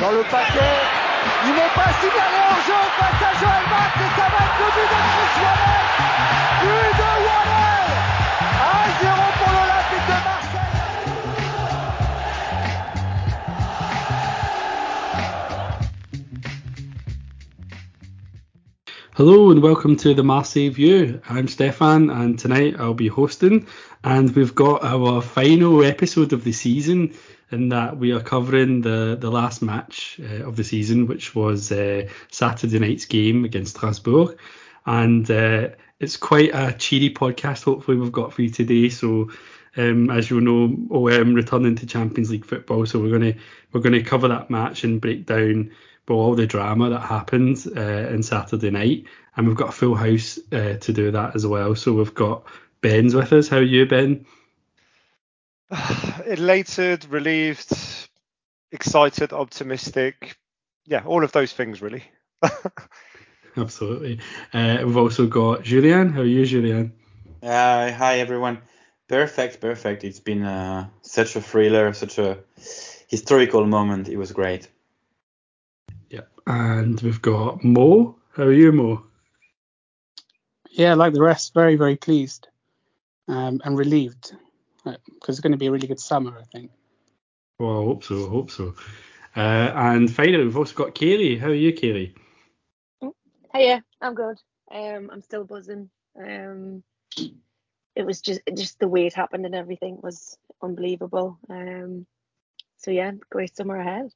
Dans le paquet, il n'est pas signalé en jeu face à Joël Max et ça va être le but de Chris Waller. But de Waller, 1-0 pour l'Olympique de Marseille. Hello and welcome to the Marseille View. I'm Stefan and tonight I'll be hosting and we've got our final episode of the season, in that we are covering the last match of the season, which was Saturday night's game against Strasbourg. And it's quite a cheery podcast, hopefully, we've got for you today. So, as you'll know, OM returning to Champions League football. So we're going to cover that match and break down all the drama that happened on Saturday night. And we've got a full house to do that as well. So we've got Ben's with us. How are you, Ben? Elated, relieved, excited, optimistic. Yeah, all of those things, really. Absolutely. We've also got Julianne. How are you, Julianne? Hi, everyone. Perfect. It's been such a thriller, such a historical moment. It was great. Yeah, and we've got Mo. How are you, Mo? Yeah, like the rest, very, very pleased and relieved. Because it's going to be a really good summer, I think. Well, I hope so. And finally, we've also got Kayleigh. How are you, Kayleigh? Hiya, I'm good. I'm still buzzing. It was just the way it happened and everything was unbelievable. So yeah, great summer ahead.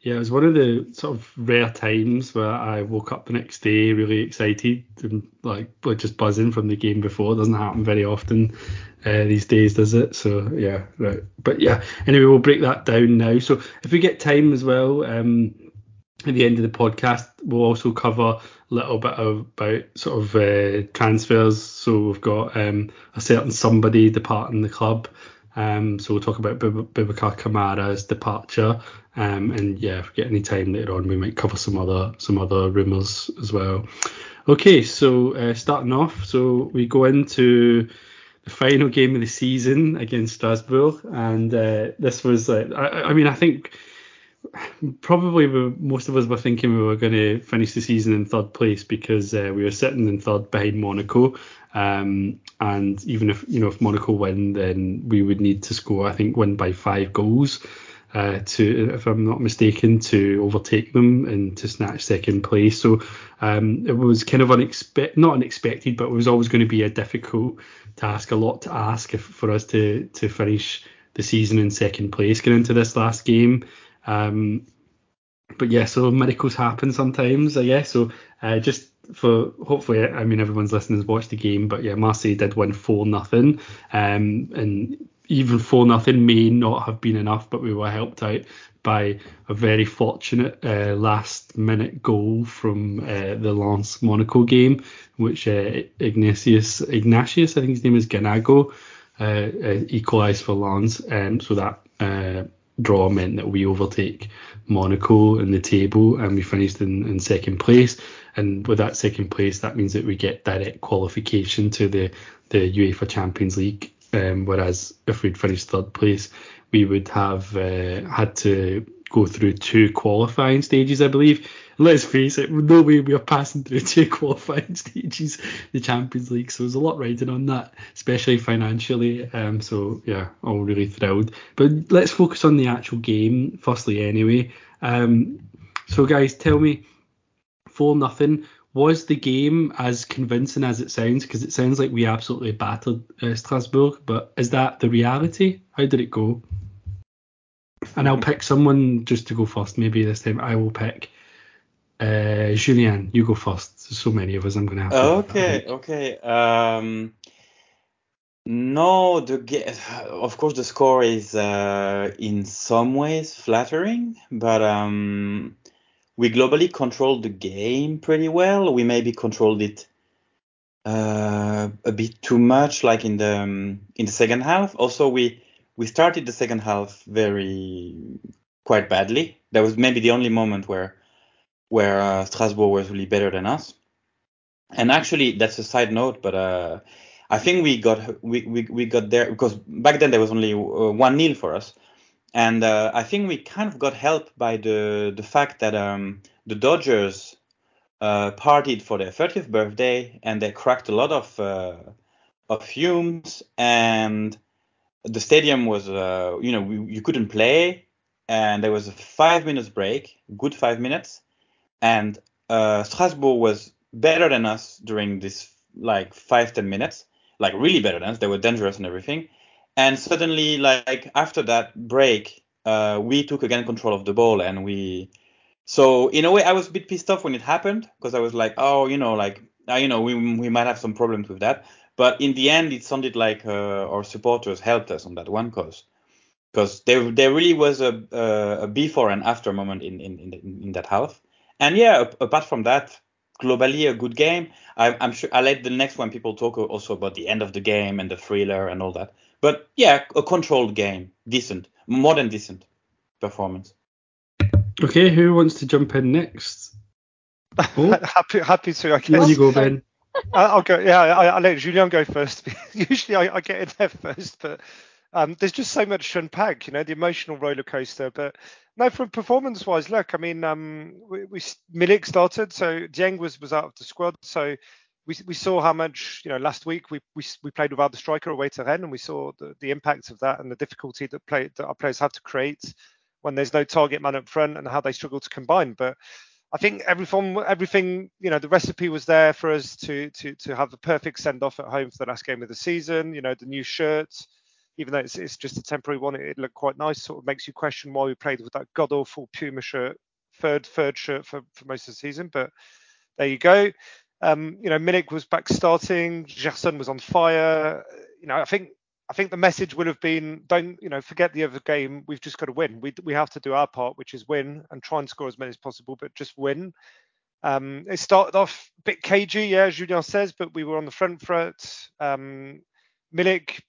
Yeah, it was one of the sort of rare times where I woke up the next day really excited and like just buzzing from the game before. It doesn't happen very often these days, does it? So yeah, right. But yeah, anyway, we'll break that down now. So if we get time as well, at the end of the podcast, we'll also cover a little bit about sort of transfers. So we've got a certain somebody departing the club. So we'll talk about Boubacar Kamara's departure. And yeah, if we get any time later on, we might cover some other rumours as well. Okay, so starting off, so we go into the final game of the season against Strasbourg, and this was I think probably most of us were thinking we were going to finish the season in third place because we were sitting in third behind Monaco. And even if Monaco win, then we would need to score, I think, win by 5 goals, to, if I'm not mistaken, to overtake them and to snatch second place. So it was kind of not unexpected, but it was always going to be a difficult task, a lot to ask for us to finish the season in second place going into this last game. But yeah, so miracles happen sometimes, I guess. So just for hopefully, I mean, everyone's listening has watched the game, but yeah, Marseille did win 4-0, and even 4-0 may not have been enough, but we were helped out by a very fortunate last minute goal from the Lens Monaco game, which Ignatius, I think his name is Ganago, equalised for Lens, and so that draw meant that we overtake Monaco in the table and we finished in second place. And with that second place, that means that we get direct qualification to the UEFA Champions League, whereas if we'd finished third place, we would have had to go through 2 qualifying stages, I believe. Let's face it, no way we are passing through 2 qualifying stages the Champions League, so there's a lot riding on that, especially financially. So yeah, all really thrilled. But let's focus on the actual game firstly anyway. So guys, tell me, 4-0, was the game as convincing as it sounds? Because it sounds like we absolutely battered Strasbourg, but is that the reality? How did it go? And I'll pick someone just to go first. Maybe this time I will pick Julianne. You go first. There's so many of us. I'm going to have to. Okay. No, of course the score is in some ways flattering, but we globally controlled the game pretty well. We maybe controlled it a bit too much, like in the second half. Also, we started the second half quite badly. That was maybe the only moment where Strasbourg was really better than us. And actually, that's a side note, but I think we got there because back then there was only 1-0 for us. And I think we kind of got helped by the fact that the Dodgers partied for their 30th birthday, and they cracked a lot of fumes, and the stadium was you couldn't play, and there was a 5 minutes break, good 5 minutes, and Strasbourg was better than us during this 5-10 minutes, really better than us. They were dangerous and everything. And suddenly, after that break, we took again control of the ball, and so in a way, I was a bit pissed off when it happened, because I was like, we might have some problems with that. But in the end, it sounded like our supporters helped us on that one, because there really was a before and after moment in that half. And yeah, apart from that, globally a good game. I'm sure I'll let the next one people talk also about the end of the game and the thriller and all that. But yeah, a controlled game, decent, more than decent performance. Okay, who wants to jump in next? Oh. happy to. Okay. There you go, Ben. I'll go. Yeah, I'll let Julianne go first. Usually I get in there first, but there's just so much to unpack, the emotional roller coaster. But no, from performance-wise, look, I mean, Milik started, so Dieng was out of the squad, so. We saw how much, last week we played without the striker away to Rennes, and we saw the impact of that and the difficulty that our players have to create when there's no target man up front, and how they struggle to combine. But I think everything, the recipe was there for us to have the perfect send off at home for the last game of the season. The new shirt, even though it's just a temporary one, it looked quite nice. Sort of makes you question why we played with that god awful Puma shirt, third shirt for most of the season. But there you go. Milik was back starting. Gerson was on fire. I think the message would have been, don't forget the other game. We've just got to win. We have to do our part, which is win and try and score as many as possible, but just win. It started off a bit cagey, yeah, Julian says, but we were on the front foot. Milik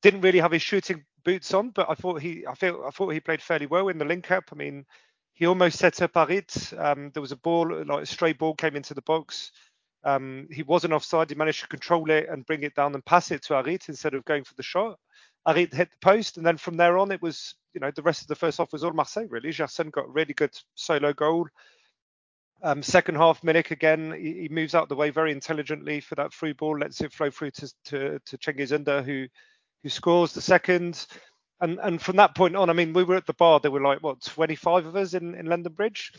didn't really have his shooting boots on, but I thought he played fairly well in the link up. I mean, he almost set up Harit. There was a ball, a stray ball came into the box. He wasn't offside. He managed to control it and bring it down and pass it to Harit instead of going for the shot. Harit hit the post, and then from there on, it was the rest of the first half was all Marseille really. Jackson got a really good solo goal. Second half, Milik again, he moves out the way very intelligently for that through ball, lets it flow through to Cengiz Under, who scores the second. And from that point on, I mean, we were at the bar. There were 25 of us in London Bridge,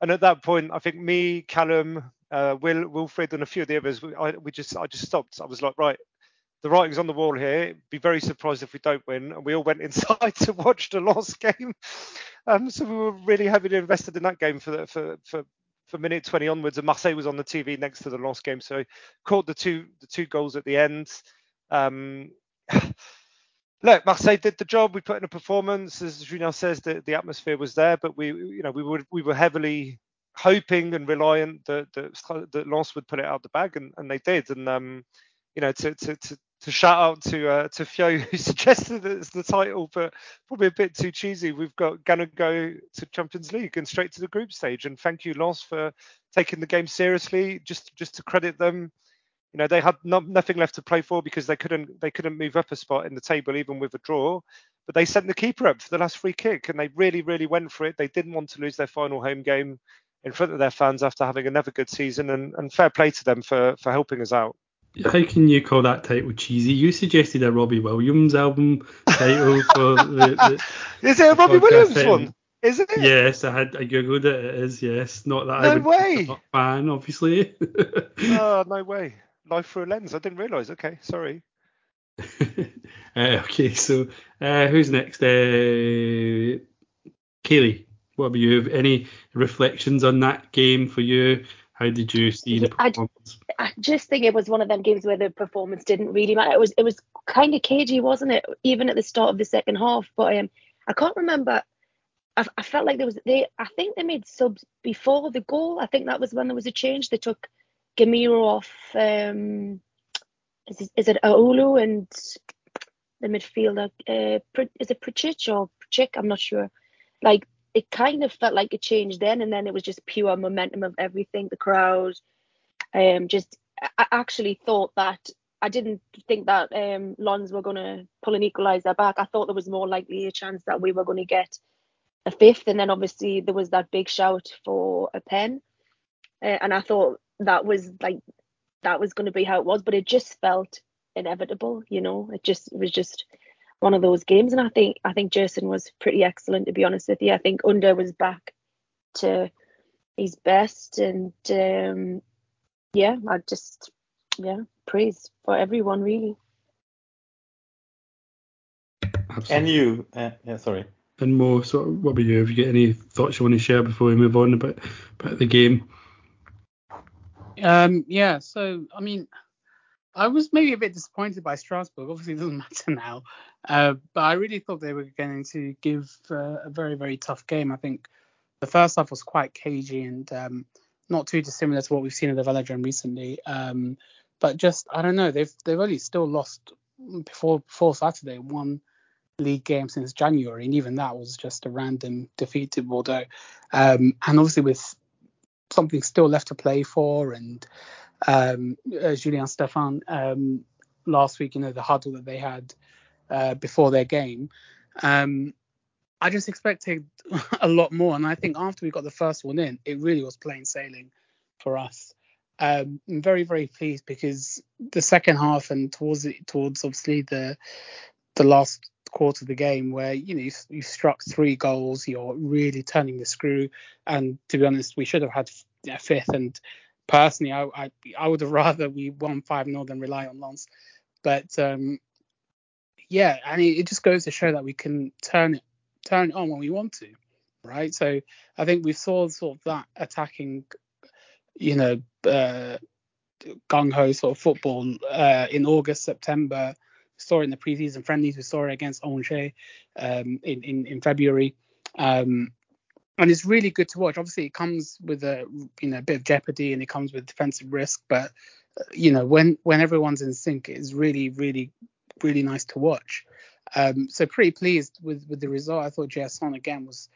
and at that point, I think me, Callum, Wilfred and a few of the others, I just stopped. I was like, right, the writing's on the wall here. Be very surprised if we don't win. And we all went inside to watch the last game. So we were really heavily invested in that game for minute 20 onwards. And Marseille was on the TV next to the last game, so caught the two goals at the end. Look, Marseille did the job. We put in a performance, as Julien says. The atmosphere was there, but we were heavily hoping and reliant that Lens would put it out the bag, and they did. And to shout out to Fio, who suggested that it's the title, but probably a bit too cheesy. We've got gonna go to Champions League and straight to the group stage. And thank you, Lens, for taking the game seriously. Just to credit them, they had nothing left to play for, because they couldn't move up a spot in the table even with a draw. But they sent the keeper up for the last free kick, and they really, really went for it. They didn't want to lose their final home game in front of their fans after having another good season, and fair play to them for helping us out. How can you call that title cheesy? You suggested a Robbie Williams album title for the Is it a Robbie Williams one? Is it? Yes, I googled it. It is, yes. Not that I'm not a fan, obviously. Oh, no way. Life through a lens. I didn't realise. Okay, sorry. Okay, so who's next? Kayleigh. What about you? Any reflections on that game for you? How did you see the performance? I just think it was one of them games where the performance didn't really matter. It was kind of cagey, wasn't it? Even at the start of the second half. But I can't remember. I felt like there was, I think they made subs before the goal. I think that was when there was a change. They took Gamiro off, is it Aulu and the midfielder, is it Pritchich or Pritchik? I'm not sure. Like, it kind of felt like a change then, and then it was just pure momentum of everything, the crowd. I actually thought that, I didn't think that Lons were going to pull an equaliser back. I thought there was more likely a chance that we were going to get a fifth, and then obviously there was that big shout for a pen, and I thought that was going to be how it was, but it just felt inevitable, you know. It was just one of those games, and I think Jason was pretty excellent, to be honest with you. I think Under was back to his best, and praise for everyone, really. Absolutely. And you, sorry. And Mo, so what about you? Have you got any thoughts you want to share before we move on about the game? So, I mean, I was maybe a bit disappointed by Strasbourg. Obviously, it doesn't matter now. But I really thought they were going to give a very, very tough game. I think the first half was quite cagey and not too dissimilar to what we've seen at the Velodrome recently. But just, I don't know, they've only still lost before Saturday one league game since January, and even that was just a random defeat to Bordeaux, and obviously with something still left to play for, and Julianne, Stefan last week, you know, the huddle that they had before their game, I just expected a lot more, and I think after we got the first one in, it really was plain sailing for us. I'm very, very pleased because the second half and towards obviously the last quarter of the game, where, you know, you've struck 3 goals, you're really turning the screw, and to be honest, we should have had a fifth, and personally I would have rather we won 5-0 than rely on Lens, but it just goes to show that we can turn it on when we want to, right? So I think we saw sort of that attacking, you know, gung-ho sort of football in August, September. Saw it in the preseason friendlies. We saw it against Angers in February, and it's really good to watch. Obviously, it comes with a bit of jeopardy, and it comes with defensive risk. But you know, when everyone's in sync, it's really, really, really nice to watch. So pretty pleased with the result. I thought Jason again was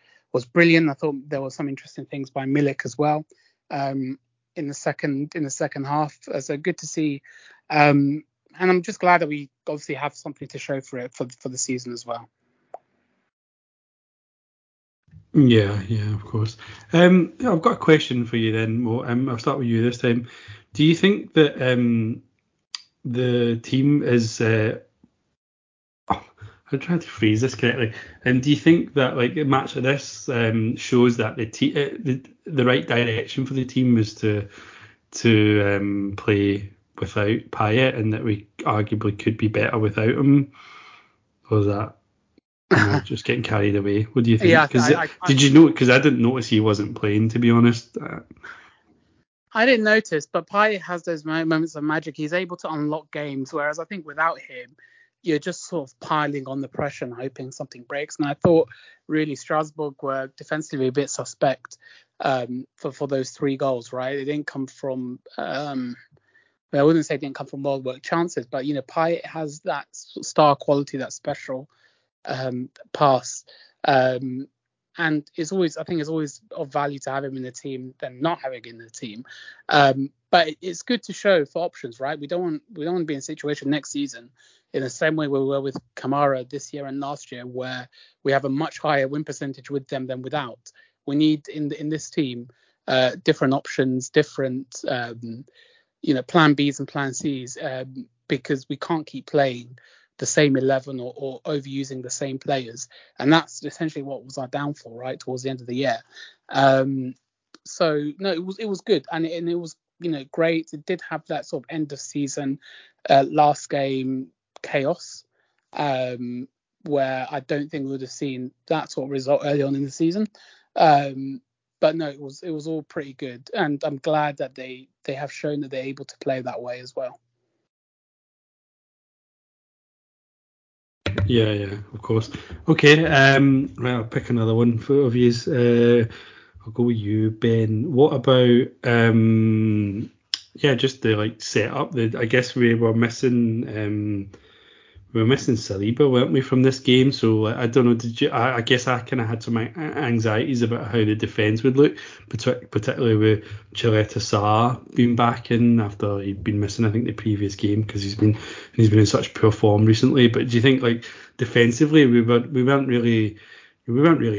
brilliant. I thought there were some interesting things by Milik as well in the second half. So good to see. And I'm just glad that we obviously have something to show for it for the season as well. Yeah, of course. I've got a question for you then, Mo. I'll start with you this time. Do you think that the team is... I'm trying to phrase this correctly. And do you think that like a match like this shows that the right direction for the team is to play without Payet, and that we arguably could be better without him? Or is that just getting carried away? What do you think? Yeah, did you know? Because I didn't notice he wasn't playing, to be honest. I didn't notice, but Payet has those moments of magic. He's able to unlock games, whereas I think without him, you're just sort of piling on the pressure and hoping something breaks. And I thought really Strasbourg were defensively a bit suspect for those 3 goals, right? They didn't come from... I wouldn't say it didn't come from well-worked chances, but, you know, Payet has that star quality, that special pass. And I think it's always of value to have him in the team than not having him in the team. But it's good to show for options, right? We don't want to be in a situation next season in the same way we were with Kamara this year and last year, where we have a much higher win percentage with them than without. We need in this team different options, different... you know, plan B's and plan C's, because we can't keep playing the same 11 or overusing the same players. And that's essentially what was our downfall, right, towards the end of the year. So, no, it was good. And it was, you know, great. It did have that sort of end of season, last game chaos, where I don't think we would have seen that sort of result early on in the season. But no, it was all pretty good, and I'm glad that they have shown that they're able to play that way as well. Yeah, of course. Okay, right, I'll pick another one for of yous. I'll go with you, Ben. What about just the set up? I guess we were missing Saliba, weren't we, from this game? So I don't know. Did you? I guess I kind of had some anxieties about how the defence would look, particularly with Caleta-Car being back in after he'd been missing, I think, the previous game because he's been in such poor form recently. But do you think defensively we weren't really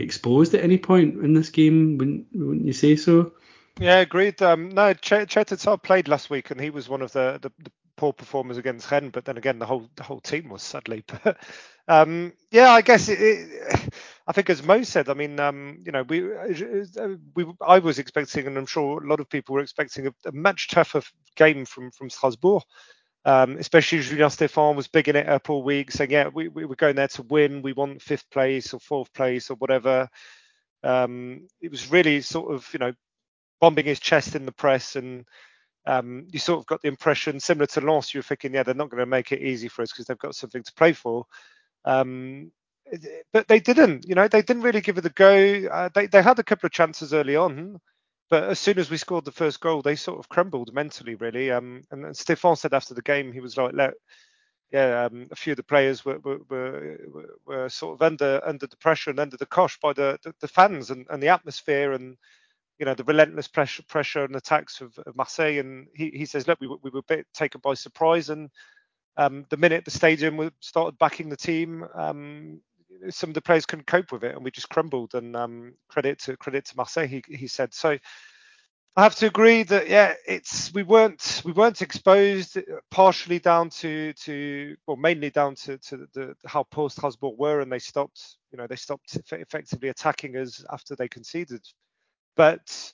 exposed at any point in this game? Wouldn't you say so? Yeah, agreed. No, Caleta-Car played last week and he was one of the poor performers against Rennes, but then again the whole team was, sadly. But I guess I think, as Mo said, I mean, I was expecting, and I'm sure a lot of people were expecting, a much tougher game from Strasbourg. Especially Julianne Stefan was bigging it up all week, saying, yeah, we were going there to win. We want 5th place or 4th place or whatever. It was really sort of bombing his chest in the press and. You sort of got the impression, similar to Lens, you were thinking, yeah, they're not going to make it easy for us because they've got something to play for. But they didn't, they didn't really give it a go. They had a couple of chances early on, but as soon as we scored the first goal, they sort of crumbled mentally, really. And Stefan said after the game, he was like, a few of the players were sort of under the pressure and under the cosh by the fans and the atmosphere and. The relentless pressure and attacks of Marseille. And he says, look, we were a bit taken by surprise. And the minute the stadium started backing the team, some of the players couldn't cope with it. And we just crumbled. And credit to Marseille, he said. So I have to agree that, we weren't exposed, partially down mainly down to how poor Strasbourg were. And they stopped effectively attacking us after they conceded. But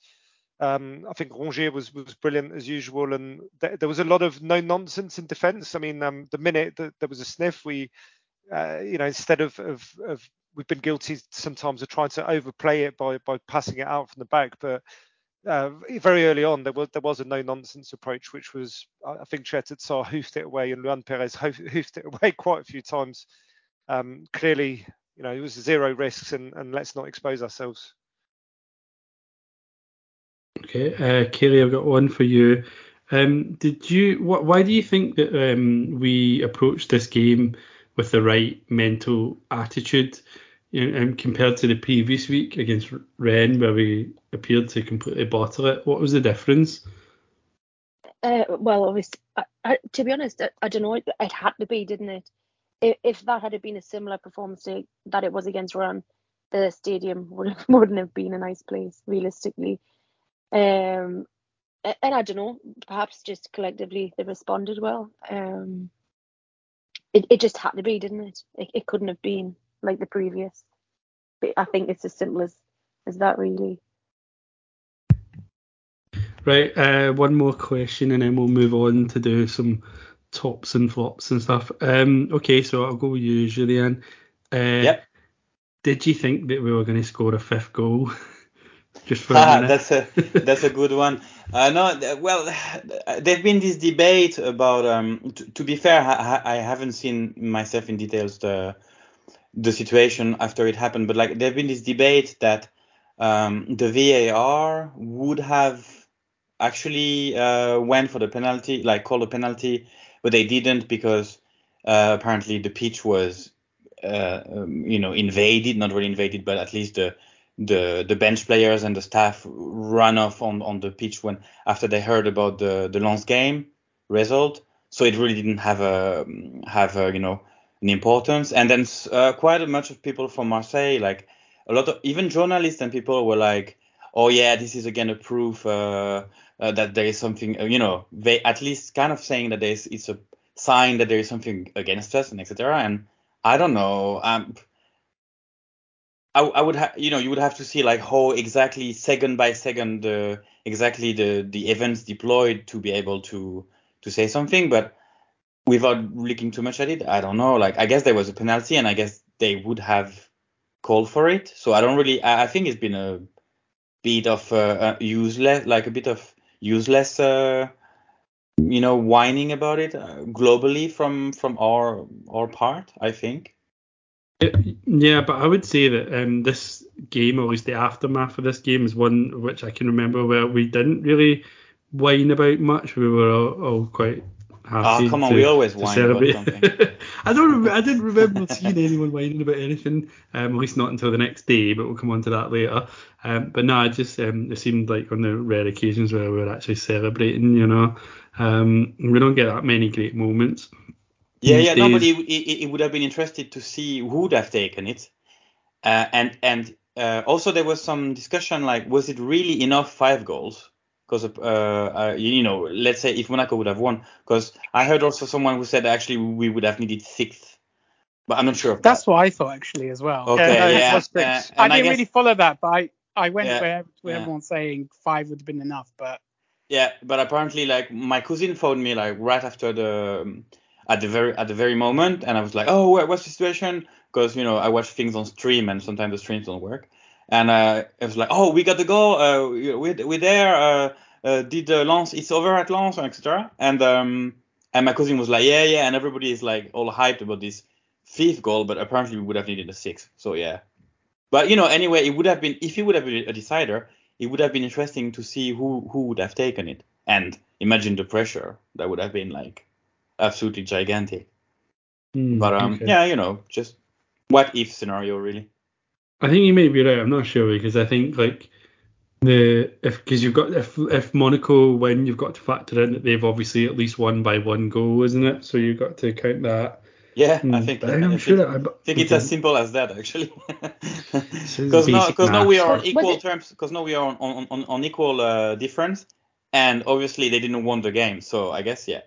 I think Rongier was brilliant as usual. And there was a lot of no-nonsense in defence. I mean, the minute that there was a sniff, we, instead of we've been guilty sometimes of trying to overplay it by passing it out from the back. But very early on, there was a no-nonsense approach, which was, I think, Caleta-Car hoofed it away and Luan Perez hoofed it away quite a few times. Clearly, it was zero risks and let's not expose ourselves. Okay, Kayleigh, I've got one for you. Why do you think that we approached this game with the right mental attitude, compared to the previous week against Rennes, where we appeared to completely bottle it? What was the difference? Well, obviously, to be honest, I don't know. It had to be, didn't it? If that had been a similar performance to that it was against Rennes, the stadium wouldn't have been a nice place, realistically. And I don't know, perhaps just collectively they responded well. It just had to be, didn't it? It couldn't have been like the previous. But I think it's as simple as that, really. Right, one more question and then we'll move on to do some tops and flops and stuff. Okay, so I'll go with you, Julianne. Yep. Did you think that we were going to score a 5th goal? Just for that's a good one. There's been this debate about. To be fair, I haven't seen myself in details the situation after it happened, but there's been this debate that the VAR would have actually went for the penalty, called a penalty, but they didn't because apparently the pitch was invaded, not really invaded, but at least the bench players and the staff ran off on the pitch after they heard about the Lens game result, so it really didn't have an importance. And then quite a bunch of people from Marseille, a lot of even journalists and people were like, oh yeah, this is again a proof that there is something, they at least kind of saying that it's a sign that there is something against us and etc. And I don't know. I would have, you would have to see how exactly second by second exactly the events deployed to be able to say something. But without looking too much at it, I don't know. I guess there was a penalty, and I guess they would have called for it. So I don't really. I think it's been a bit of useless, whining about it globally from our part, I think. Yeah, but I would say that this game, or at least the aftermath of this game, is one which I can remember where we didn't really whine about much. We were all quite happy. Oh, come on, we always whine about something. I didn't remember seeing anyone whining about anything, at least not until the next day, but we'll come on to that later. But no, it seemed like on the rare occasions where we were actually celebrating, you know. We don't get that many great moments. Yeah, nobody it would have been interested to see who would have taken it. And also there was some discussion, like, was it really enough 5 goals? Because, let's say if Monaco would have won, because I heard also someone who said actually we would have needed 6, but I'm not sure. That's what I thought actually as well. Okay, I didn't really follow that, but I went where everyone's saying 5 would have been enough. But yeah, but apparently like my cousin phoned me like right after at the very moment, and I was like, oh, what's the situation? Because, you know, I watch things on stream, and sometimes the streams don't work. And I was like, oh, we got the goal, we're there, did Lens, it's over at Lens, etc. And my cousin was like, yeah, and everybody is like all hyped about this 5th goal, but apparently we would have needed a 6th, so yeah. But, you know, anyway, it would have been, if it would have been a decider, it would have been interesting to see who would have taken it. And imagine the pressure that would have been like, absolutely gigantic. Just what if scenario, really. I think you may be right. I'm not sure, because I think like if Monaco win, you've got to factor in that they've obviously at least won by 1 goal, isn't it? So you've got to count that. Yeah, I think. I think it's as simple as that, actually. Because now we are on equal terms. Because now we are on equal difference, and obviously they didn't win the game, so I guess yeah.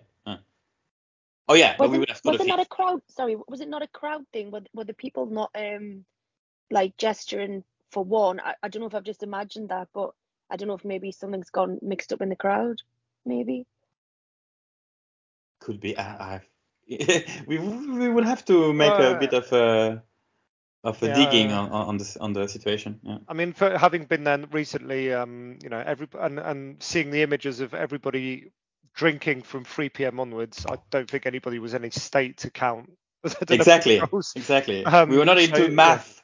Oh yeah, but we would have scored. Was it not a crowd? Sorry, was it not a crowd thing? Were the people not like gesturing for one? I don't know if I've just imagined that, but I don't know if maybe something's gone mixed up in the crowd. Maybe. Could be. We will have to make a bit of digging on the situation. Yeah. I mean, for having been there recently, and seeing the images of everybody drinking from 3 p.m. onwards, I don't think anybody was in a state to count. Exactly. We were not into math.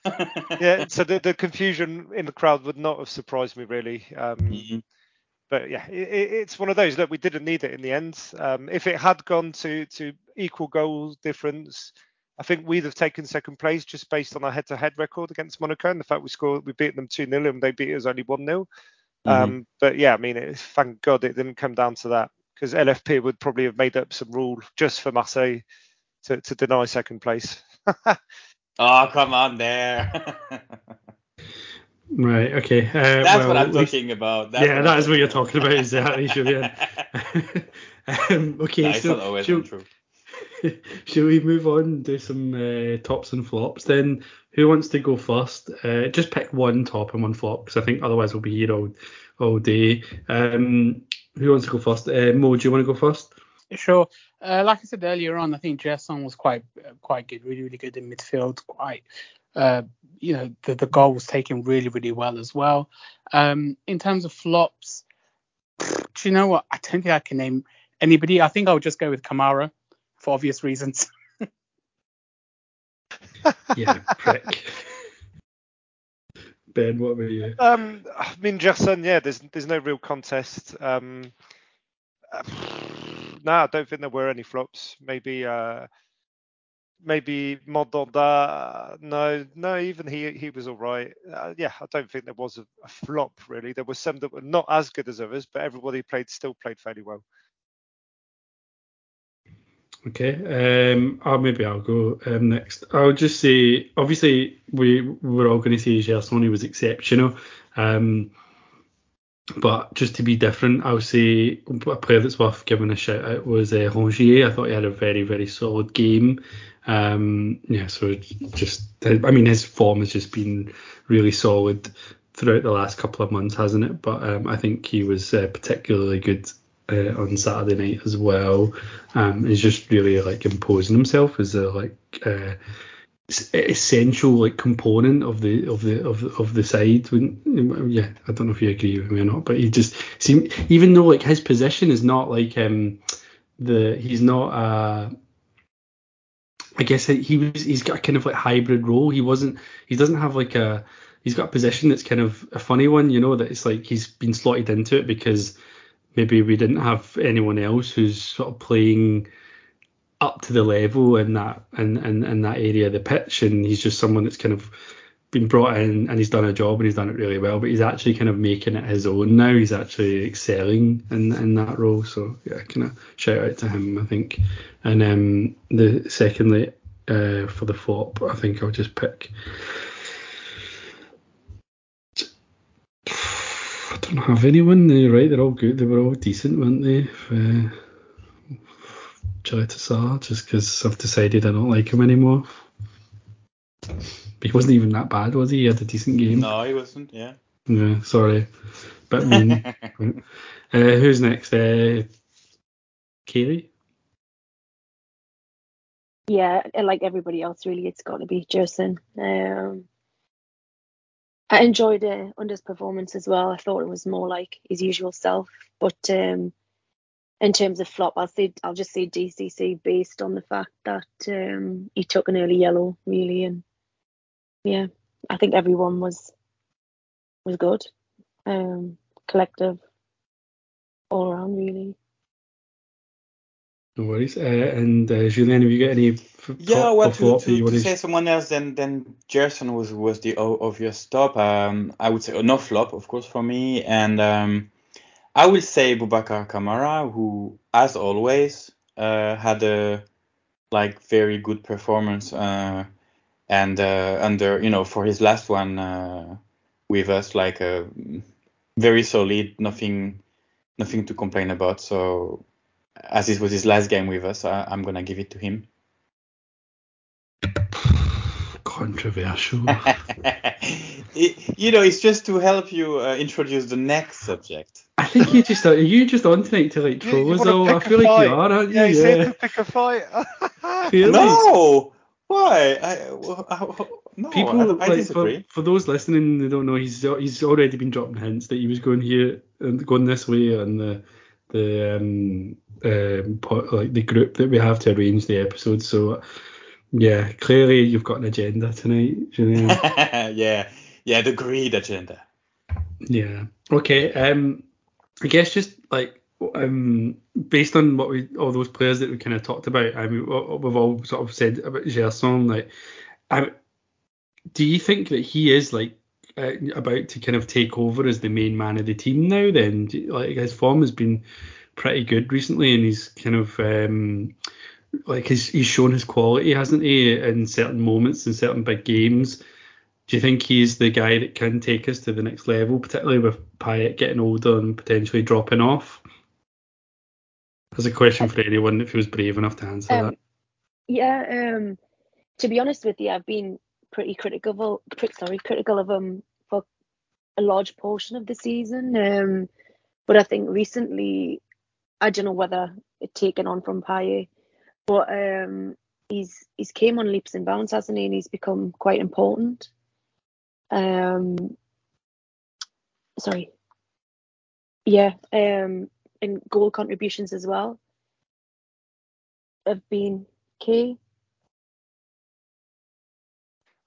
So the confusion in the crowd would not have surprised me really. But yeah, it's one of those. Look, we didn't need it in the end. If it had gone to equal goal difference, I think we'd have taken 2nd place just based on our head-to-head record against Monaco and the fact we beat them 2-0 and they beat us only 1-0. But yeah, I mean, thank God it didn't come down to that. Because LFP would probably have made up some rule just for Marseille to deny 2nd place. Oh, come on there. Right, okay. That's what I'm talking about. That is what you're talking about, exactly, Julian. Okay, that's not always true. Shall we move on and do some tops and flops then? Who wants to go first? Just pick one top and one flop, because I think otherwise we'll be here all day. Who wants to go first? Mo, do you want to go first? Sure. Like I said earlier on, I think Gerson was quite good, really, really good in midfield. The goal was taken really, really well as well. In terms of flops, do you know what? I don't think I can name anybody. I think I'll just go with Kamara for obvious reasons. Yeah, prick. Ben, what were you? I mean, Jackson, yeah, there's no real contest. I don't think there were any flops. Maybe Modonda. No, even he was all right. I don't think there was a flop, really. There were some that were not as good as others, but everybody still played fairly well. Okay, maybe I'll go next. I'll just say, obviously, we're all going to say Gerson was exceptional, but just to be different, I'll say a player that's worth giving a shout out was Rongier. I thought he had a very, very solid game. His form has just been really solid throughout the last couple of months, hasn't it? But I think he was particularly good on Saturday night as well. He's just really like imposing himself as a essential component of the side. Yeah, I don't know if you agree with me or not, but he just seemed, even though like his position is not like he's not I guess he's got a kind of like hybrid role. He's got a position that's kind of a funny one, you know, that it's like he's been slotted into it because maybe we didn't have anyone else who's sort of playing up to the level in that area of the pitch, and he's just someone that's kind of been brought in and he's done a job and he's done it really well, but he's actually kind of making it his own now. He's actually excelling in that role. So yeah, kind of shout out to him, I think. And the secondly, for the flop, I think I'll just pick, I don't have anyone. You're right, they're all good, they were all decent, weren't they? Caleta-Car, just because I've decided I don't like him anymore. He wasn't even that bad, was he? He had a decent game. No, he wasn't, yeah. Yeah, sorry. But mean. Who's next? Kayleigh? Yeah, like everybody else, really, it's got to be Jason. I enjoyed Under's performance as well. I thought it was more like his usual self. But in terms of flop, I'll just say DCC based on the fact that he took an early yellow, really, and yeah, I think everyone was good, collective, all around, really. No worries. And Julianne, have you got any? To say someone else than Gerson was the obvious top. I would say no flop, of course, for me, and I will say Boubacar Kamara, who, as always, had a very good performance. And under, you know, for his last one with us, very solid, nothing to complain about. So as this was his last game with us, I'm going to give it to him. Controversial. It's just to help you introduce the next subject. I think you're just on tonight to troll us all. I feel like you are, aren't you? Yeah, you said to pick a fight. No! Why? I disagree. For those listening, they don't know, he's already been dropping hints that he was going here and going this way and the group that we have to arrange the episode. So yeah, clearly you've got an agenda tonight, Julianne. yeah, the greed agenda. Yeah. Okay. I guess just based on all those players that we kind of talked about, I mean, we've all sort of said about Gerson. Do you think that he is about to kind of take over as the main man of the team now? Then, his form has been pretty good recently, and he's kind of he's shown his quality, hasn't he? In certain moments, in certain big games. Do you think he's the guy that can take us to the next level, particularly with Payet getting older and potentially dropping off? There's a question for anyone if he was brave enough to answer that. Yeah, to be honest with you, I've been pretty critical of him for a large portion of the season. But I think recently, I don't know whether it's taken on from Payet, but he's came on leaps and bounds, hasn't he? And he's become quite important. And goal contributions as well have been key.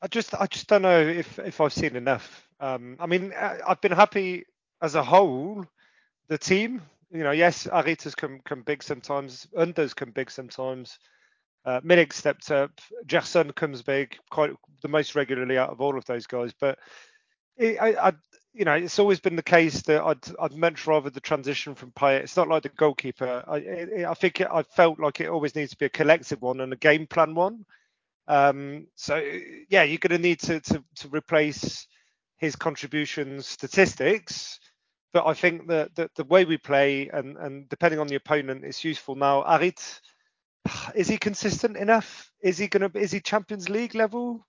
I just don't know if I've seen enough. I mean, I've been happy as a whole. The team, yes, Harit has come big sometimes. Under's come big sometimes. Milik stepped up. Jackson comes big, quite the most regularly out of all of those guys. But it's always been the case that I'd much rather the transition from Payet. It's not like the goalkeeper. I felt like it always needs to be a collective one and a game plan one. You're going to need to replace his contribution statistics. But I think that the way we play and depending on the opponent, it's useful now. Harit, is he consistent enough? Is he Champions League level?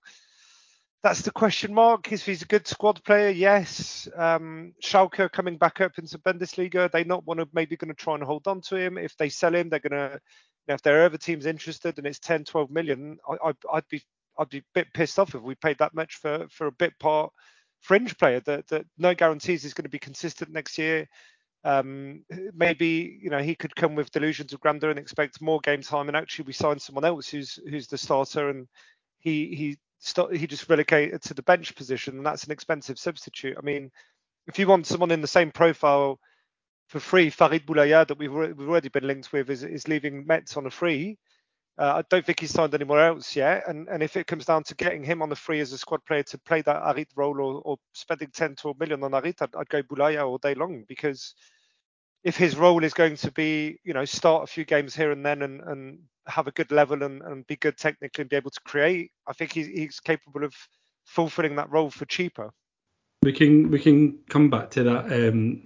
That's the question mark. If he's a good squad player, yes. Schalke coming back up into Bundesliga, they not want to maybe going to try and hold on to him. If they sell him, they're going to. If there are other teams interested and it's 10, 12 million, I'd be a bit pissed off if we paid that much for a bit part fringe player that no guarantees is going to be consistent next year. Maybe, you know, he could come with delusions of grandeur and expect more game time, and actually we sign someone else who's the starter, and he just relegated to the bench position, and that's an expensive substitute. I mean, if you want someone in the same profile for free, Farid Boulaya, that we've already been linked with, is leaving Metz on a free. I don't think he's signed anywhere else yet. And if it comes down to getting him on the free as a squad player to play that Harit role, or spending 10 to a million on Harit, I'd go Boulaya all day long, because if his role is going to be, you know, start a few games here and then and have a good level and be good technically and be able to create, I think he's capable of fulfilling that role for cheaper. We can come back to that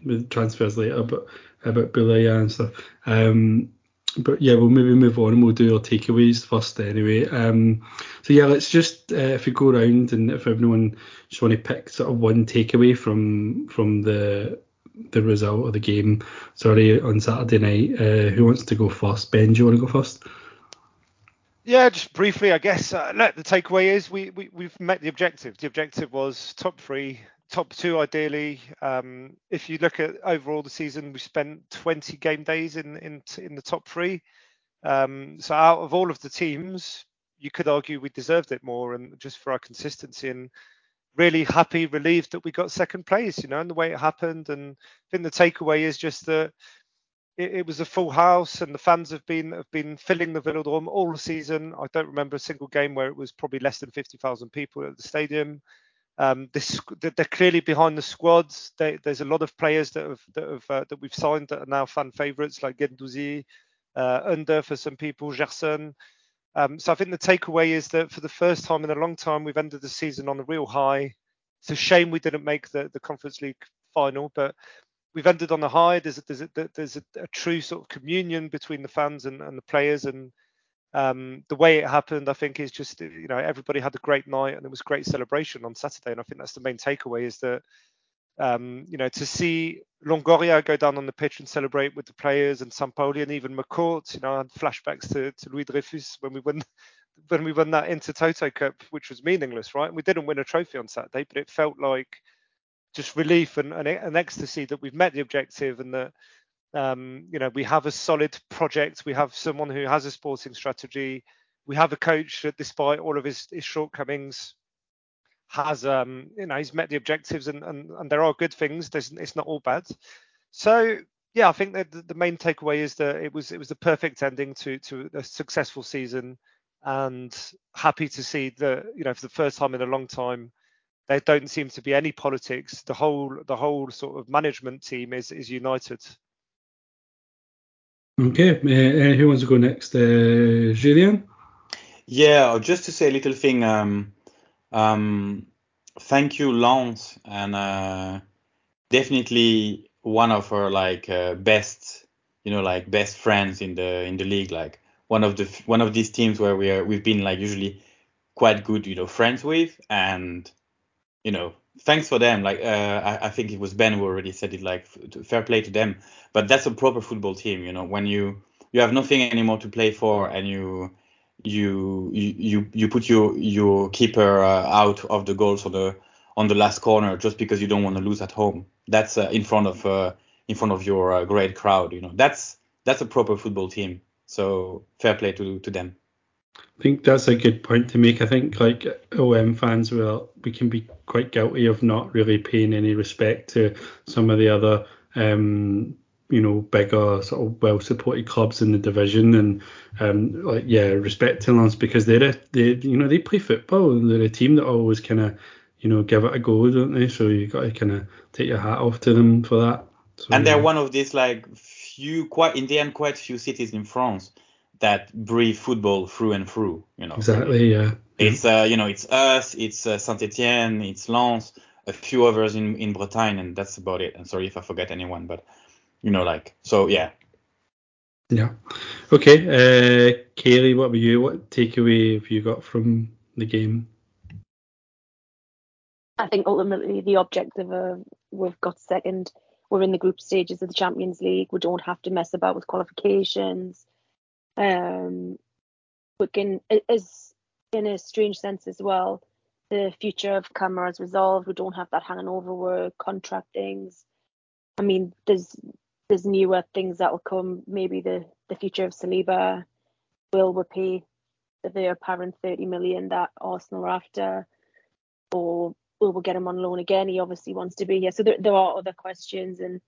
with transfers later, but about Boulaya and stuff. But yeah, we'll maybe move on and we'll do our takeaways first anyway. So yeah, let's just, if we go around and if everyone just want to pick sort of one takeaway from the result of the game, sorry, on Saturday night. Who wants to go first? Ben, do you want to go first? Yeah, just briefly, I guess. Look, the takeaway is we've met the objective. The objective was top three, top two ideally. If you look at overall the season, we spent 20 game days in the top three. So out of all of the teams, you could argue we deserved it more, and just for our consistency. And really happy, relieved that we got second place, you know, and the way it happened. And I think the takeaway is just that it was a full house, and the fans have been filling the Villodrome all season. I don't remember a single game where it was probably less than 50,000 people at the stadium. They're clearly behind the squads. There's a lot of players that we've signed that are now fan favourites, like Guendouzi, Under for some people, Gerson. So I think the takeaway is that for the first time in a long time, we've ended the season on a real high. It's a shame we didn't make the Conference League final, but we've ended on a high. There's a true sort of communion between the fans and the players. And the way it happened, I think, is just, you know, everybody had a great night, and it was great celebration on Saturday. And I think that's the main takeaway, is that, you know, to see Longoria go down on the pitch and celebrate with the players, and Sampaoli and even McCourt. You know, I had flashbacks to Louis Dreyfus when we won that Inter Toto Cup, which was meaningless, right? And we didn't win a trophy on Saturday, but it felt like just relief and ecstasy that we've met the objective, and that, you know, we have a solid project. We have someone who has a sporting strategy. We have a coach that, despite all of his shortcomings, has you know, he's met the objectives, and there are good things. It's not all bad. So yeah, I think that the main takeaway is that it was the perfect ending to a successful season, and happy to see that, you know, for the first time in a long time, there don't seem to be any politics. The whole sort of management team is united. Okay, who wants to go next? Julianne? Yeah, just to say a little thing. Thank you, Lens, and definitely one of her best, you know, best friends in the league. Like one of these teams where we've been usually quite good, you know, friends with, and you know, thanks for them. I think it was Ben who already said it. Fair play to them, but that's a proper football team, you know, when you have nothing anymore to play for, and you put your keeper out of the goals on the last corner just because you don't want to lose at home. That's in front of your great crowd. You know, that's a proper football team. So fair play to them. I think that's a good point to make. I think OM fans, we can be quite guilty of not really paying any respect to some of the other you know, bigger sort of well-supported clubs in the division, and respect to Lens, because they play football, and they're a team that always kind of, you know, give it a go, don't they? So you got to kind of take your hat off to them for that. So, and they're one of these quite few cities in France that breathe football through and through. You know, exactly, yeah. It's you know, it's us, it's Saint-Etienne, it's Lens, a few others in Bretagne, and that's about it. I'm sorry if I forget anyone, but. You know, so, yeah. Yeah. Okay. Kayleigh, what about you? What takeaway have you got from the game? I think ultimately the objective of we've got second. We're in the group stages of the Champions League. We don't have to mess about with qualifications. We can, as in a strange sense as well, the future of Kamara is resolved. We don't have that hanging over work, contract things. I mean, there's there's newer things that will come, maybe the future of Saliba. Will we pay the apparent 30 million that Arsenal are after, or will we get him on loan again? He obviously wants to be here. So there are other questions, and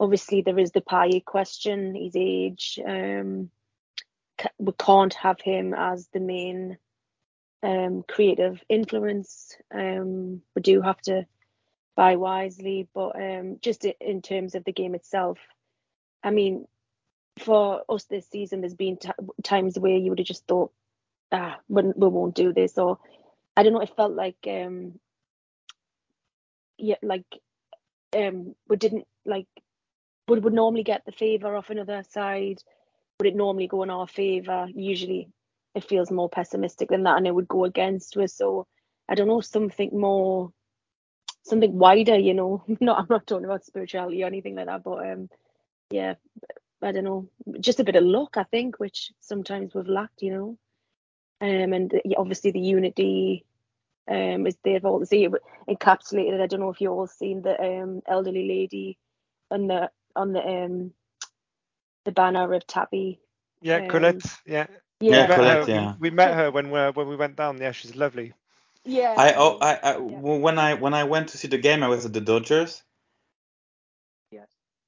obviously there is the Payet question, his age. We can't have him as the main creative influence. We do have to buy wisely, but just in terms of the game itself, I mean, for us this season, there's been times where you would have just thought, we won't do this, or I don't know. It felt like, we didn't we would normally get the favour off another side. Would it normally go in our favour? Usually, it feels more pessimistic than that, and it would go against us. So I don't know, something wider, you know. No, I'm not talking about spirituality or anything like that, but yeah. I don't know, just a bit of luck, I think, which sometimes we've lacked, you know. And obviously the unity is there for all to see, encapsulated. I don't know if you all seen the elderly lady on the the banner of Tabby. Yeah, Colette. Yeah, Colette. Yeah, we met her when we went down. Yeah, she's lovely. Yeah. When I went to see the game, I was at the Dodgers.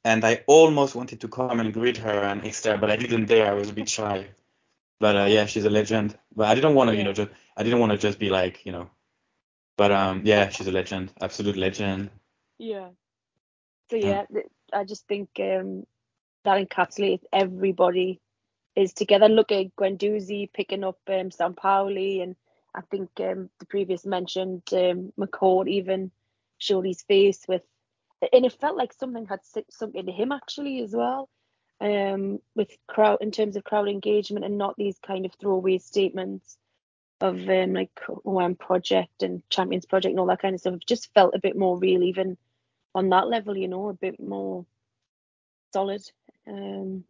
And I almost wanted to come and greet her and extra, but I didn't dare. I was a bit shy. But yeah, she's a legend. But I didn't want to, just be like, you know. But yeah, she's a legend, absolute legend. Yeah. So yeah. I just think that encapsulates everybody is together. Look at Guendouzi picking up Sampaoli, and I think the previous mentioned McCourt even showed his face with. And it felt like something had sunk into him actually as well, with crowd in terms of crowd engagement, and not these kind of throwaway statements of OM Project and Champions Project and all that kind of stuff. It just felt a bit more real, even on that level, you know, a bit more solid. Even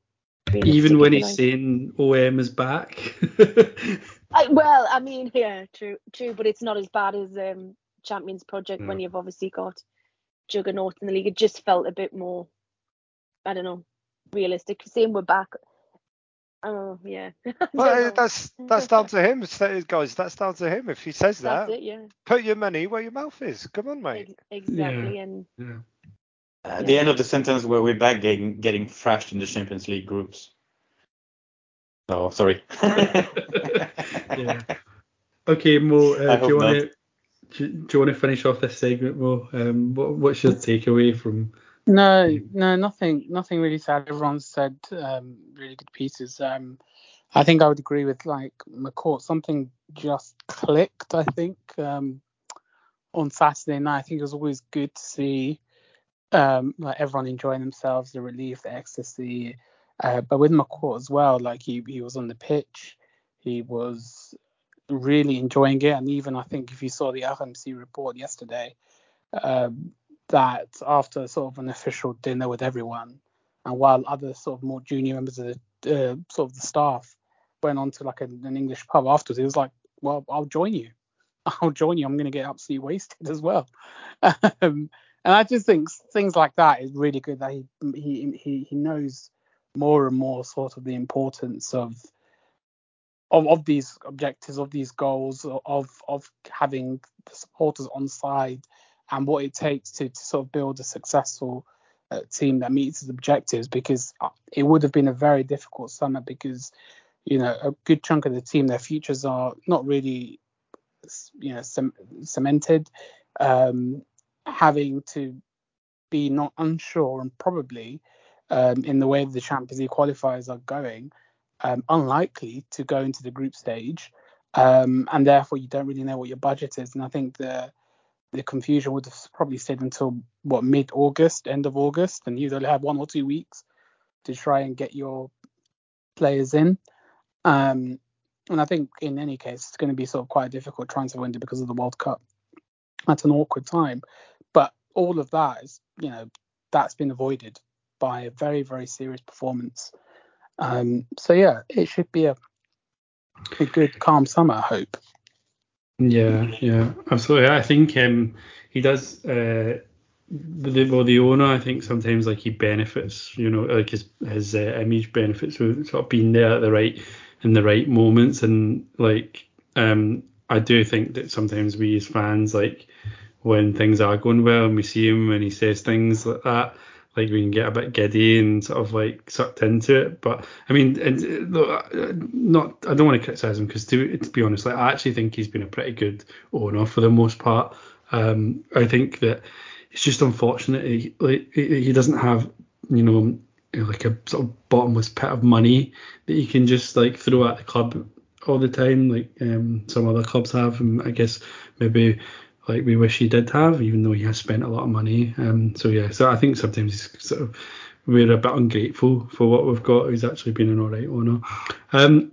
when he's saying OM is back. Yeah, true, but it's not as bad as Champions Project when you've obviously got juggernaut in the league. It just felt a bit more, I don't know, realistic. Saying we're back, oh yeah. Well, that's down to him, guys. That's down to him. If he says that's it, yeah. Put your money where your mouth is. Come on, mate. Exactly, yeah. And yeah. The end of the sentence where we're back getting thrashed in the Champions League groups. Oh, sorry. Yeah. Okay, Mo. Do you want to? Do you want to finish off this segment, Mo? What's your takeaway from? No, nothing really sad. Everyone said really good pieces. I think I would agree with McCourt. Something just clicked, I think, on Saturday night. I think it was always good to see everyone enjoying themselves, the relief, the ecstasy. But with McCourt as well, he was on the pitch, he was really enjoying it. And even I think if you saw the RMC report yesterday, that after sort of an official dinner with everyone, and while other sort of more junior members of the sort of the staff went on to an English pub afterwards, it was like, well, I'll join you, I'm going to get absolutely wasted as well. And I just think things like that is really good, that he knows more and more sort of the importance of these objectives, of these goals, of having the supporters on side, and what it takes to sort of build a successful team that meets its objectives, because it would have been a very difficult summer, because, you know, a good chunk of the team, their futures are not really, you know, cemented, having to be not unsure, and probably in the way the Champions League qualifiers are going, unlikely to go into the group stage, and therefore you don't really know what your budget is. And I think the confusion would have probably stayed until end of August, and you'd only have 1 or 2 weeks to try and get your players in. And I think in any case it's going to be sort of quite a difficult transfer window because of the World Cup. That's an awkward time, but all of that is, you know, that's been avoided by a very, very serious performance. So yeah, it should be a good calm summer, I hope. Yeah, absolutely. I think he does the owner, I think sometimes like he benefits, you know, like his image benefits with sort of being there at the right in the right moments, and like I do think that sometimes we as fans, like when things are going well and we see him and he says things like that, like we can get a bit giddy and sort of like sucked into it. But I mean, I don't want to criticise him because to be honest, like I actually think he's been a pretty good owner for the most part. I think that it's just unfortunate he doesn't have, you know, like a sort of bottomless pit of money that he can just like throw at the club all the time, like some other clubs have, and I guess maybe like we wish he did have, even though he has spent a lot of money. So I think sometimes he's sort of, we're a bit ungrateful for what we've got. He's actually been an all right owner. I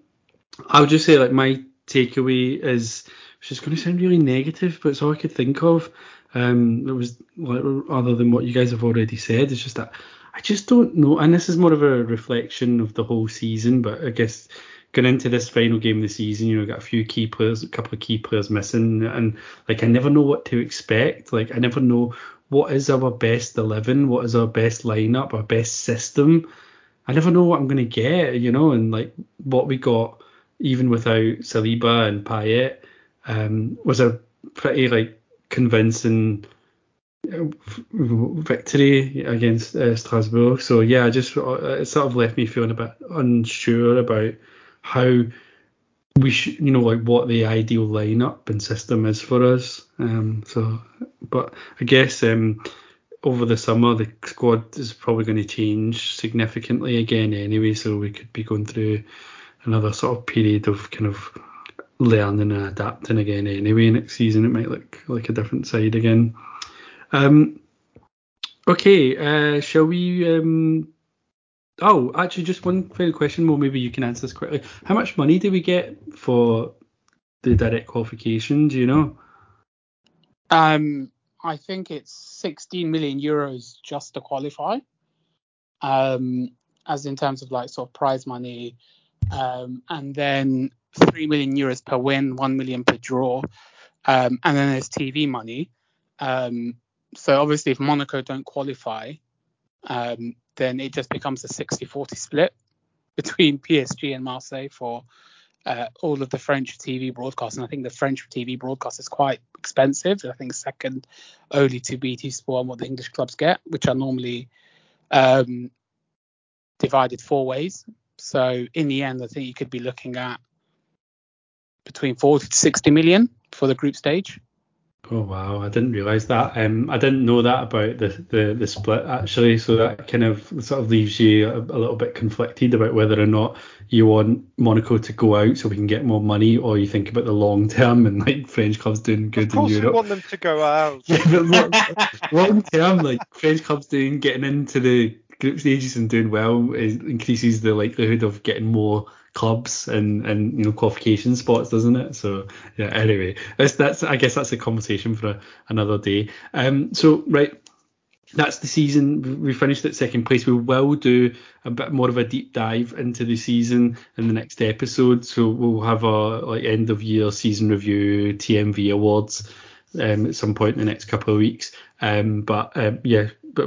would just say like my takeaway is, which is going to sound really negative, but it's all I could think of. It was like, other than what you guys have already said, it's just that I just don't know. And this is more of a reflection of the whole season, but I guess going into this final game of the season, you know, got a couple of key players missing, and like I never know what to expect. Like I never know what is our best 11, what is our best lineup, our best system. I never know what I'm going to get, you know, and like what we got even without Saliba and Payet was a pretty like convincing victory against Strasbourg. So yeah, it sort of left me feeling a bit unsure about how we should, you know, like what the ideal lineup and system is for us. But I guess over the summer the squad is probably going to change significantly again anyway, so we could be going through another sort of period of kind of learning and adapting again anyway. Next season it might look like a different side again. Okay, shall we oh, actually, just one final question. Well, maybe you can answer this quickly. How much money do we get for the direct qualification? Do you know? I think it's 16 million euros just to qualify. As in terms of like sort of prize money, and then 3 million euros per win, 1 million per draw, and then there's TV money. So obviously, if Monaco don't qualify, then it just becomes a 60-40 split between PSG and Marseille for all of the French TV broadcast. And I think the French TV broadcast is quite expensive. I think second only to BT Sport and what the English clubs get, which are normally divided four ways. So in the end, I think you could be looking at between 40 to 60 million for the group stage. Oh wow, I didn't realise that. I didn't know that about the split actually, so that kind of sort of leaves you a little bit conflicted about whether or not you want Monaco to go out so we can get more money, or you think about the long term and like French clubs doing good in Europe. Of course we want them to go out. Yeah, but long term, like French clubs getting into the group stages and doing well increases the likelihood of getting more clubs and you know qualification spots, doesn't it? So yeah, anyway, that's I guess that's a conversation for another day. So right, that's the season. We finished at second place. We will do a bit more of a deep dive into the season in the next episode, so we'll have our like end of year season review, TMV awards at some point in the next couple of weeks. But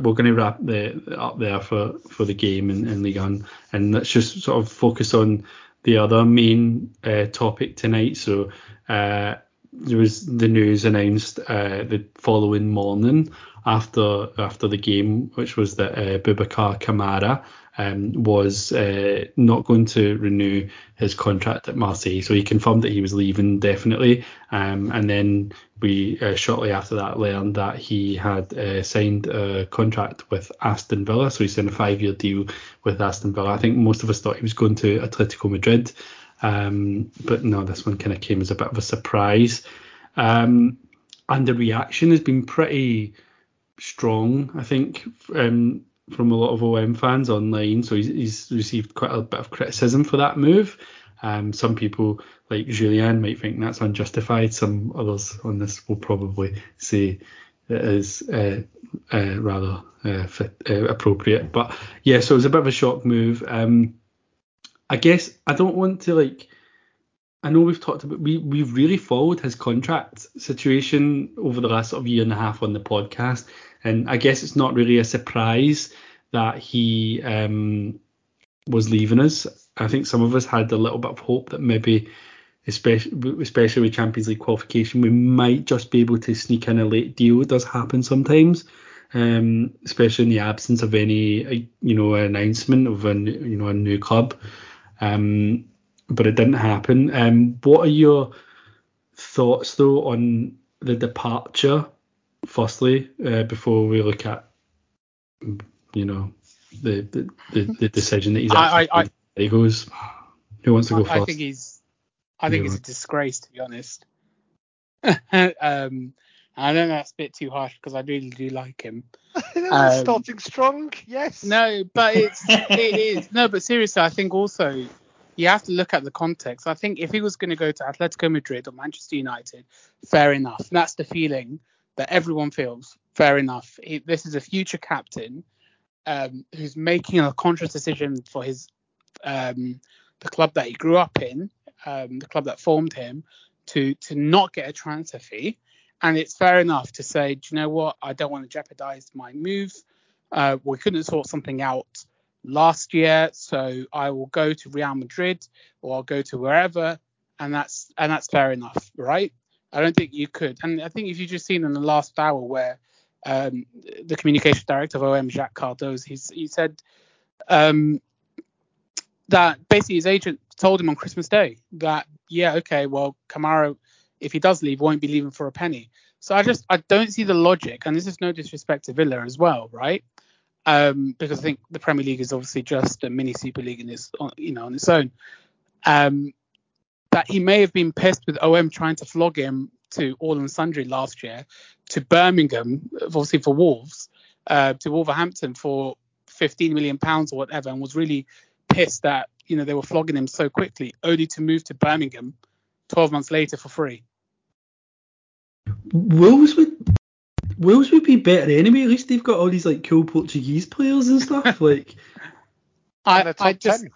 we're going to wrap up there for the game and Ligue 1, and let's just sort of focus on the other main topic tonight. So there was the news announced the following morning after the game, which was that Boubacar Kamara was not going to renew his contract at Marseille. So he confirmed that he was leaving definitely, and then we shortly after that learned that he had signed a contract with Aston Villa. So he signed a 5-year deal with Aston Villa. I think most of us thought he was going to Atletico Madrid, but no, this one kind of came as a bit of a surprise. And the reaction has been pretty strong, I think, from a lot of OM fans online. So he's received quite a bit of criticism for that move. Some people like Julianne might think that's unjustified. Some others on this will probably say it is rather appropriate. But yeah, so it was a bit of a shock move. I guess I don't want to like I know we've talked about, we've really followed his contract situation over the last sort of year and a half on the podcast. And I guess it's not really a surprise that he was leaving us. I think some of us had a little bit of hope that maybe, especially with Champions League qualification, we might just be able to sneak in a late deal. It does happen sometimes, especially in the absence of any, you know, announcement of a new club. But it didn't happen. What are your thoughts, though, on the departure, firstly, before we look at, you know, the decision that he's actually he goes? Who wants to go first? I think it's a disgrace, to be honest. I know that's a bit too harsh because I really do like him. Starting strong, yes. No, but it is. No, but seriously, I think also you have to look at the context. I think if he was going to go to Atletico Madrid or Manchester United, fair enough. And that's the feeling that everyone feels. Fair enough. This is a future captain who's making a conscious decision for his the club that he grew up in, the club that formed him, to not get a transfer fee. And it's fair enough to say, do you know what? I don't want to jeopardize my move. We couldn't sort something out last year, so I will go to Real Madrid or I'll go to wherever, and that's fair enough, right? I don't think you could. And I think if you've just seen in the last hour where the communication director of OM, Jacques Cardoz, he said that basically his agent told him on Christmas Day that, yeah, okay, well, Kamara, if he does leave, won't be leaving for a penny. So I don't see the logic, and this is no disrespect to Villa as well, right? Because I think the Premier League is obviously just a mini Super League on its own. That he may have been pissed with OM trying to flog him to all and sundry last year, to Birmingham, obviously for Wolves, to Wolverhampton for £15 million or whatever, and was really pissed that, you know, they were flogging him so quickly, only to move to Birmingham 12 months later for free. Wolves would be better anyway. At least they've got all these like cool Portuguese players and stuff. Like, exactly.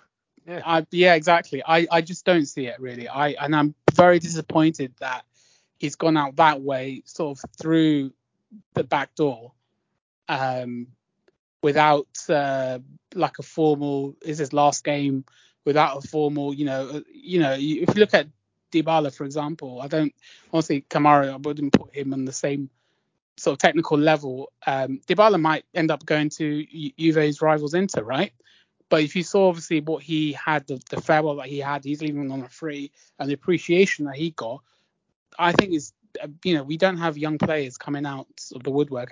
I just don't see it really. And I'm very disappointed that he's gone out that way, sort of through the back door, without like a formal. Is his last game without a formal? You know. If you look at Dybala, for example, Kamara, I wouldn't put him on the same sort of technical level. Dybala might end up going to Juve's rivals Inter, right? But if you saw obviously what he had, the farewell that he had, he's leaving on a free, and the appreciation that he got, I think is, you know, we don't have young players coming out of the woodwork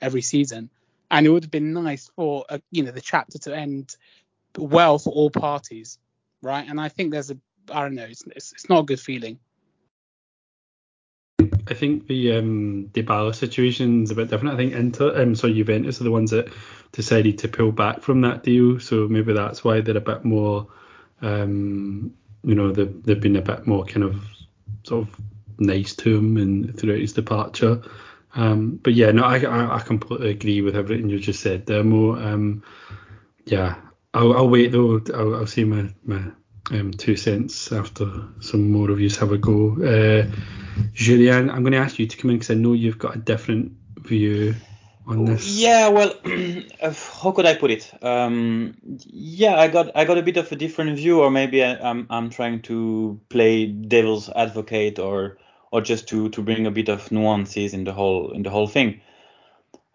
every season, and it would have been nice for the chapter to end well for all parties, right? And I think there's it's not a good feeling. I think the Dybala situation is a bit different. I think Juventus are the ones that decided to pull back from that deal, so maybe that's why they're a bit more, they've been a bit more kind of sort of nice to him and throughout his departure. But yeah, no, I completely agree with everything you just said there, Mo. I'll wait though. I'll see my 2 cents after some more of you have a go. Julianne, I'm going to ask you to come in because I know you've got a different view on this. Yeah, well, how could I put it? I got a bit of a different view, or maybe I'm trying to play devil's advocate, or just to bring a bit of nuances in the whole thing.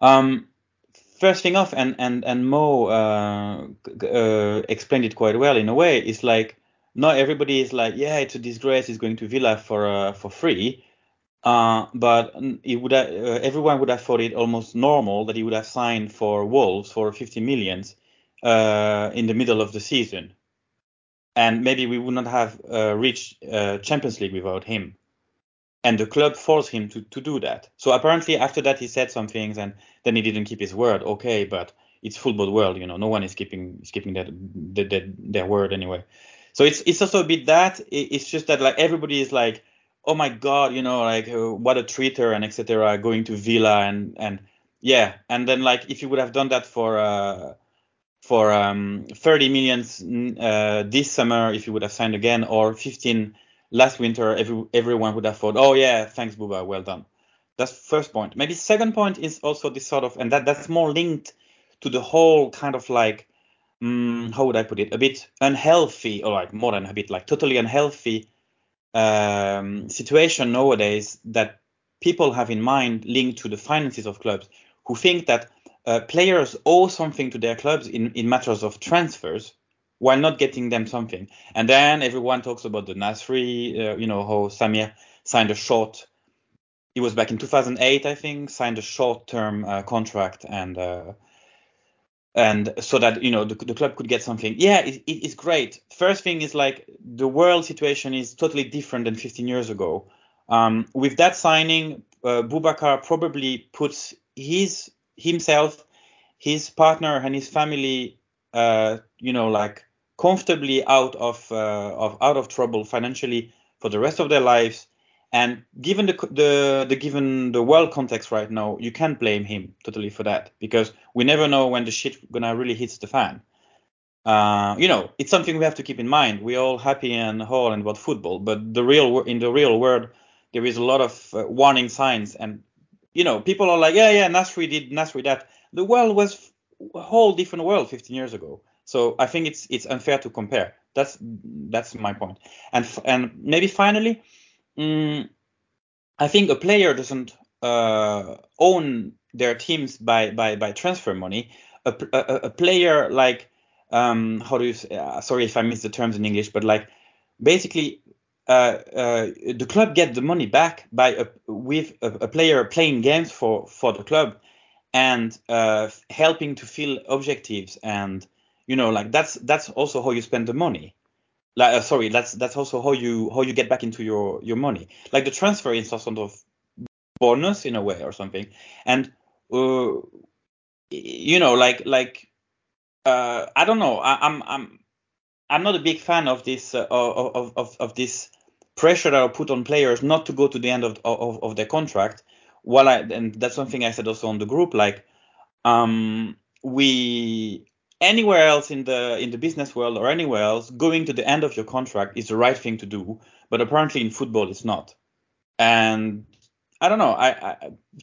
First thing off, and Mo explained it quite well in a way. It's like, not everybody is like, yeah, it's a disgrace, he's going to Villa for free. But it would everyone would have thought it almost normal that he would have signed for Wolves for 50 million in the middle of the season. And maybe we would not have reached Champions League without him. And the club forced him to do that. So apparently after that he said some things and then he didn't keep his word. Okay, but it's football world, you know, no one is keeping their word anyway. So it's also a bit that it's just that like everybody is like, oh my God, you know, like what a traitor and etc. going to Villa and then like if you would have done that for 30 million this summer, if you would have signed again, or 15 last winter, everyone would have thought, oh yeah, thanks Bouba, well done. That's first point. Maybe second point is also this sort of, and that's more linked to the whole kind of like, how would I put it? A bit unhealthy, or like more than a bit, like totally unhealthy situation nowadays that people have in mind linked to the finances of clubs, who think that players owe something to their clubs in matters of transfers while not getting them something. And then everyone talks about the Nasri, how Samir signed a short, he was back in 2008, I think, signed a short-term contract and so that, the club could get something. Yeah, it's great. First thing is like the world situation is totally different than 15 years ago. With that signing, Boubacar probably puts himself, his partner and his family, comfortably out of trouble financially for the rest of their lives. And given the world context right now, you can't blame him totally for that, because we never know when the shit gonna really hits the fan. It's something we have to keep in mind. We're all happy and whole and about football, but in the real world, there is a lot of warning signs. And people are like, yeah, Nasri did that. The world was a whole different world 15 years ago. So I think it's unfair to compare. That's my point. And maybe finally, I think a player doesn't own their teams by transfer money. A player like how do you say, sorry if I miss the terms in English, but like basically the club get the money back with a player playing games for the club and helping to fill objectives, and that's also how you spend the money. That's also how you get back into your money. Like the transfer is a sort of bonus in a way or something. And I don't know. I'm not a big fan of this of this pressure that are put on players not to go to the end of their contract. And that's something I said also on the group. Like anywhere else in the business world or anywhere else, going to the end of your contract is the right thing to do, but apparently in football it's not. And I don't know.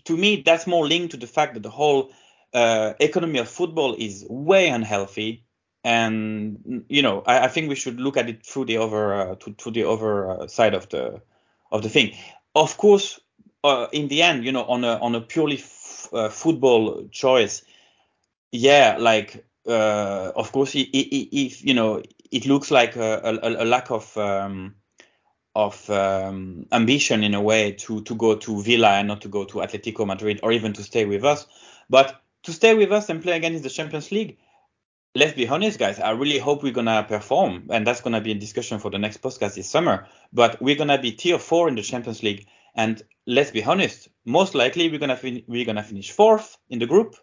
To me, that's more linked to the fact that the whole economy of football is way unhealthy. And I think we should look at it through the other side of the thing. Of course, in the end, on a purely football choice, yeah, like. Of course, if it looks like a lack of ambition in a way to go to Villa and not to go to Atletico Madrid or even to stay with us. But to stay with us and play again in the Champions League, let's be honest, guys. I really hope we're gonna perform, and that's gonna be a discussion for the next podcast this summer. But we're gonna be tier 4 in the Champions League, and let's be honest, most likely we're gonna finish 4th in the group,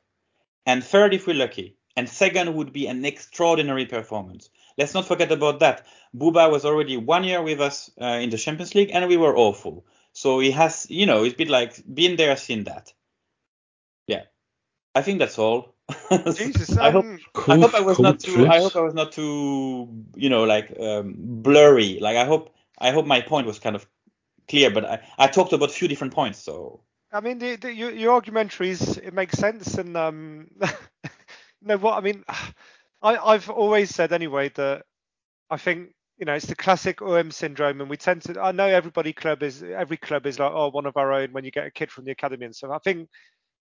and 3rd if we're lucky. And second would be an extraordinary performance. Let's not forget about that. Bouba was already 1 year with us in the Champions League, and we were awful. So he has, it's been like been there, seen that. Yeah, I think that's all. Jesus, I hope I was not too, blurry. Like I hope my point was kind of clear. But I talked about a few different points. So I mean, your argumentaries, it makes sense, and No, what I mean, I've always said anyway that I think it's the classic OM syndrome, and we tend to. I know every club is like, oh, one of our own when you get a kid from the academy and stuff. I think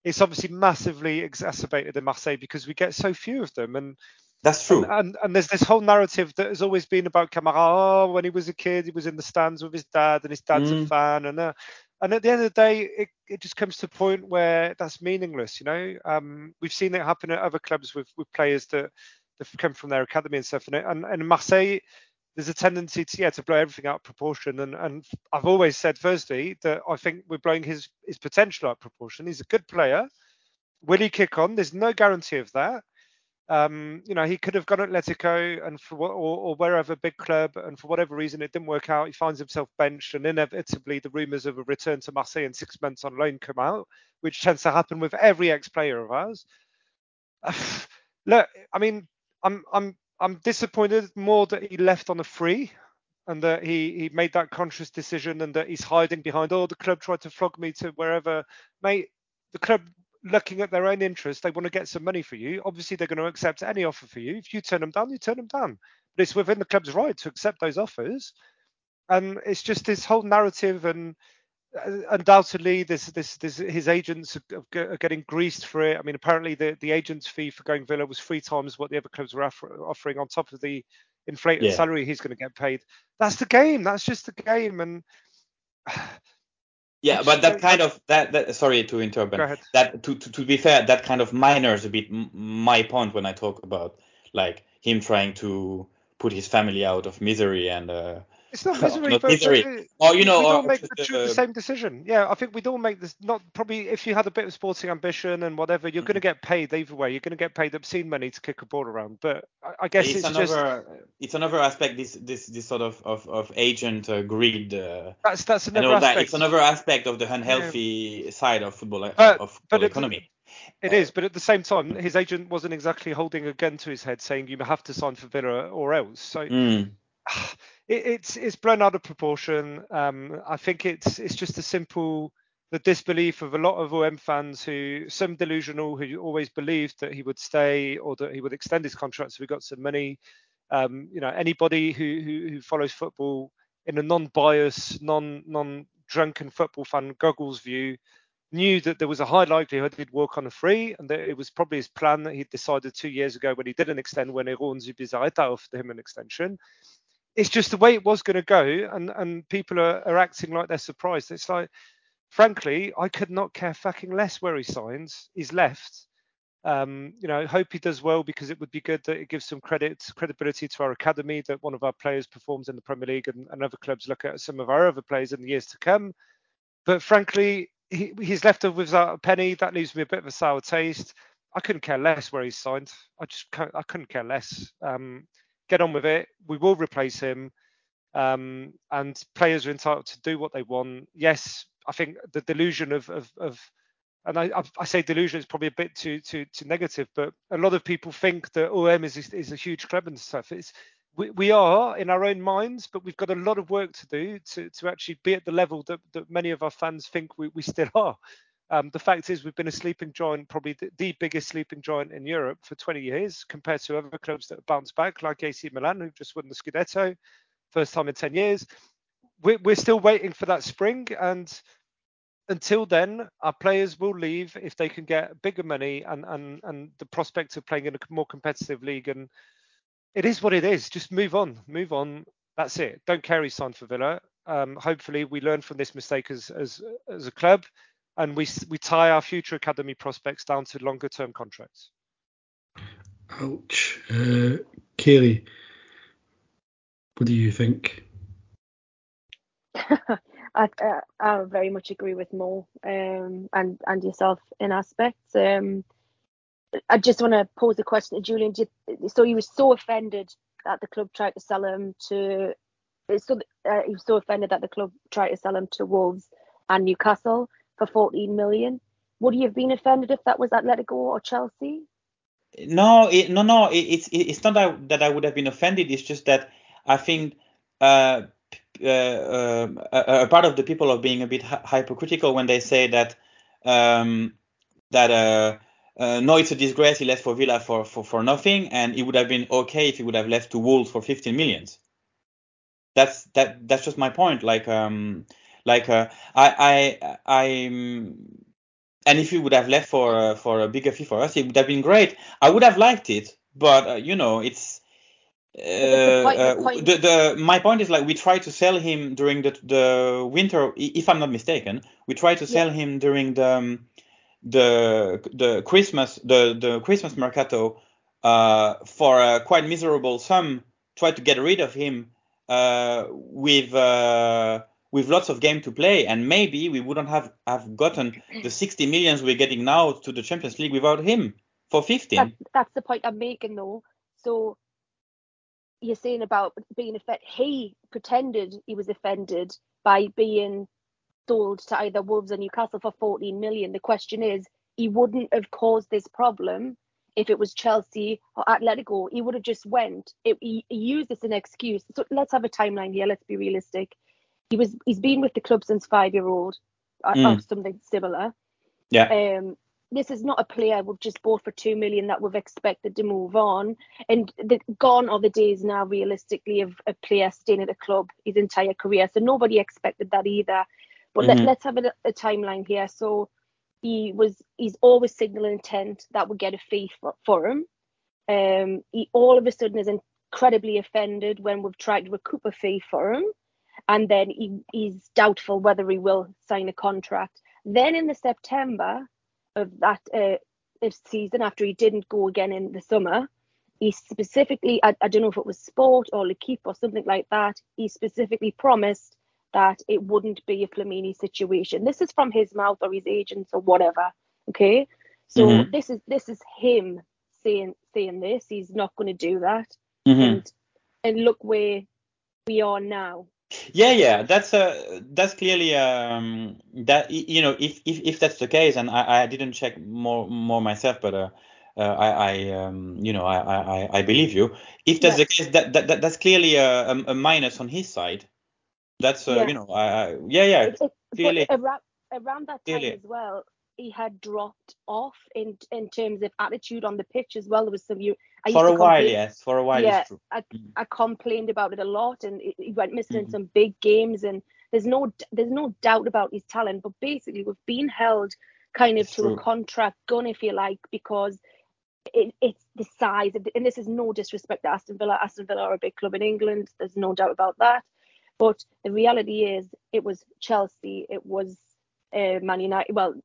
it's obviously massively exacerbated in Marseille because we get so few of them, and that's true. And there's this whole narrative that has always been about Kamara. Oh, when he was a kid, he was in the stands with his dad, and his dad's a fan, and at the end of the day, it just comes to a point where that's meaningless, We've seen it happen at other clubs with players that come from their academy and stuff. And in Marseille, there's a tendency to blow everything out of proportion. And I've always said, firstly, that I think we're blowing his potential out of proportion. He's a good player. Will he kick on? There's no guarantee of that. He could have gone Atletico and or wherever, big club, and for whatever reason it didn't work out. He finds himself benched, and inevitably the rumours of a return to Marseille in 6 months on loan come out, which tends to happen with every ex-player of ours. Look, I mean, I'm disappointed more that he left on a free and that he made that conscious decision, and that he's hiding behind, oh, the club tried to flog me to wherever. Mate, the club, looking at their own interest, they want to get some money for you. Obviously, they're going to accept any offer for you. If you turn them down, you turn them down. But it's within the club's right to accept those offers. And it's just this whole narrative, and undoubtedly, his agents are getting greased for it. I mean, apparently, the agent's fee for going Villa was 3 times what the other clubs were offering on top of the inflated salary he's going to get paid. That's the game. That's just the game. And yeah, but that kind of that sorry to interrupt, Ben. That to be fair, that kind of minors a bit my point when I talk about like him trying to put his family out of misery and. It's not misery, not but misery. Or, you know, we'd all make the same decision. Yeah, I think we'd all make this. Not probably if you had a bit of sporting ambition and whatever, you're going to get paid either way. You're going to get paid obscene money to kick a ball around. But I guess it's another aspect. This sort of agent greed. That's another aspect. That. It's another aspect of the unhealthy side of football of economy. It is, but at the same time, his agent wasn't exactly holding a gun to his head saying you have to sign for Villa or else. So. It's blown out of proportion. I think it's just the disbelief of a lot of OM fans some delusional who always believed that he would stay or that he would extend his contract so we got some money. Anybody who follows football in a non-biased, non-drunken football fan goggles view knew that there was a high likelihood he'd walk on a free, and that it was probably his plan that he'd decided 2 years ago when he didn't extend, when Rongier offered him an extension. It's just the way it was going to go, and people are acting like they're surprised. It's like, frankly, I could not care fucking less where he signs. He's left. Hope he does well, because it would be good that it gives some credibility to our academy, that one of our players performs in the Premier League, and other clubs look at some of our other players in the years to come. But frankly, he's left without a penny. That leaves me a bit of a sour taste. I couldn't care less where he signed. I couldn't care less. Get on with it. We will replace him. And players are entitled to do what they want. Yes, I think the delusion of and I say delusion is probably a bit too negative, but a lot of people think that OM is a huge club and stuff. We are in our own minds, but we've got a lot of work to do to actually be at the level that many of our fans think we still are. The fact is, we've been a sleeping giant, probably the biggest sleeping giant in Europe for 20 years, compared to other clubs that have bounced back, like AC Milan, who've just won the Scudetto, first time in 10 years. We're still waiting for that spring, and until then, our players will leave if they can get bigger money and the prospect of playing in a more competitive league. And it is what it is. Just move on. That's it. Don't carry sign for Villa. Hopefully, we learn from this mistake as a club. And we tie our future academy prospects down to longer-term contracts. Ouch. Kayleigh, what do you think? I very much agree with Mo and yourself in aspects. I just want to pose a question to Julianne. So he was so offended that the club tried to sell him to... he was so offended that the club tried to sell him to Wolves and Newcastle for 14 million. Would you have been offended if that was Atletico or Chelsea? No. It's not that I would have been offended. It's just that I think a part of the people are being a bit hypocritical when they say that no, it's a disgrace. He left for Villa for nothing, and it would have been okay if he would have left to Wolves for 15 million. That's just my point. And if he would have left for a bigger fee for us, it would have been great. I would have liked it, but my point is, like, we tried to sell him during the winter, if I'm not mistaken. We tried to sell him during the Christmas Christmas mercato for a quite miserable sum. Tried to get rid of him with lots of game to play, and maybe we wouldn't have gotten the 60 millions we're getting now to the Champions League without him for 15. That's the point I'm making, though. So you're saying about being offended. He pretended he was offended by being sold to either Wolves or Newcastle for 14 million. The question is, he wouldn't have caused this problem if it was Chelsea or Atletico, he would have just went. He used this as an excuse. So let's have a timeline here. Let's be realistic. He's been with the club since 5-year-old or something similar. Yeah. This is not a player we've just bought for 2 million that we've expected to move on. And gone are the days now, realistically, of a player staying at a club his entire career. So nobody expected that either. But let's have a timeline here. So he's always signalling intent that we'll get a fee for him. He all of a sudden is incredibly offended when we've tried to recoup a fee for him. And then he's doubtful whether he will sign a contract. Then in the September of that season, after he didn't go again in the summer, he specifically, I don't know if it was Sport or L'Equipe or something like that, he specifically promised that it wouldn't be a Flamini situation. This is from his mouth or his agents or whatever, okay? So this is him saying this. He's not going to do that. And look where we are now. Yeah, that's clearly that, you know, if that's the case, and I didn't check more myself, but I believe you. If that's the case, that's clearly a minus on his side. That's clearly around that time clearly. As well, he had dropped off in terms of attitude on the pitch as well. There was some for a while, yeah, it's true. I complained about it a lot, and he went missing in some big games. And there's no doubt about his talent, but basically we've been held kind of to a contract gun, if you like, because it's the size of and this is no disrespect to Aston Villa. Aston Villa are a big club in England. There's no doubt about that. But the reality is, it was Chelsea, it was Man United. Well,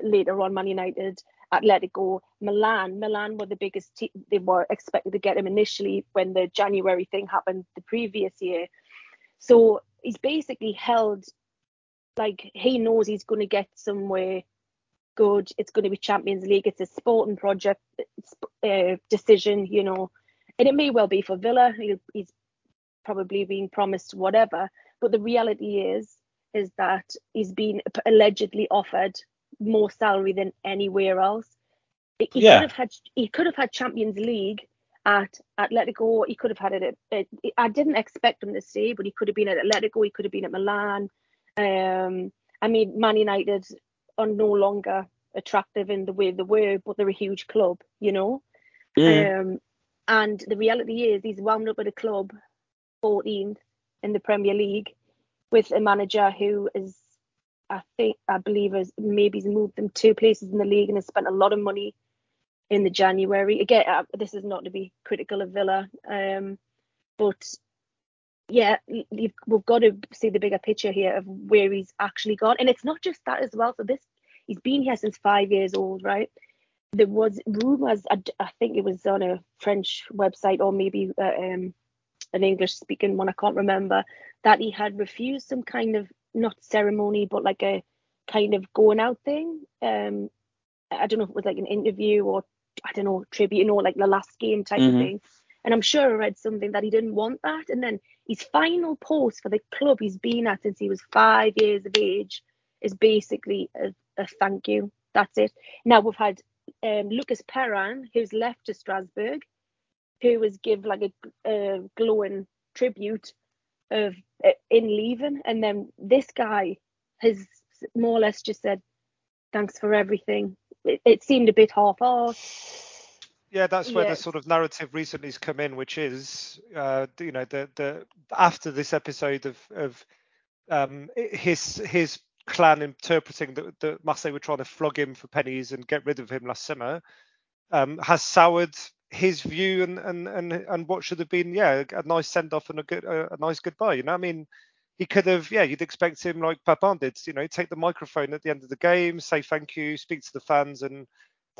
later on, Man United, Atletico, Milan. Milan were the biggest team. They were expected to get him initially when the January thing happened the previous year. So he's basically held, like, he knows he's going to get somewhere good. It's going to be Champions League. It's a sporting project decision, you know. And it may well be for Villa. He's probably being promised whatever, but the reality is that he's been allegedly offered more salary than anywhere else. He could have had Champions League at Atletico. He could have had it at I didn't expect him to stay, but he could have been at Atletico. He could have been at Milan. Man United are no longer attractive in the way they were, but they're a huge club, you know. And the reality is, he's wound up at a club 14th in the Premier League with a manager who is, I believe maybe he's moved them 2 places in the league and has spent a lot of money in the January. Again, this is not to be critical of Villa, but yeah, we've got to see the bigger picture here of where he's actually gone. And it's not just that as well. So he's been here since 5 years old, right? There was rumours, I think it was on a French website or maybe an English-speaking one, I can't remember, that he had refused some kind of, not ceremony, but like a kind of going-out thing. I don't know if it was like an interview or, I don't know, tribute, you know, like the last game type of thing. And I'm sure I read something that he didn't want that. And then his final post for the club he's been at since he was 5 years of age is basically a thank you. That's it. Now, we've had Lucas Perrin, who's left to Strasbourg, who was give like a glowing tribute of in leaving, and then this guy has more or less just said thanks for everything. It seemed a bit half-assed. Yeah, that's where the sort of narrative recently has come in, which is you know, the after this episode of his clan interpreting that Marseille were trying to flog him for pennies and get rid of him last summer, has soured his view and what should have been a nice send off and a nice goodbye. You know, I mean, he could have you'd expect him, like Papin did, you know, take the microphone at the end of the game, say thank you, speak to the fans, and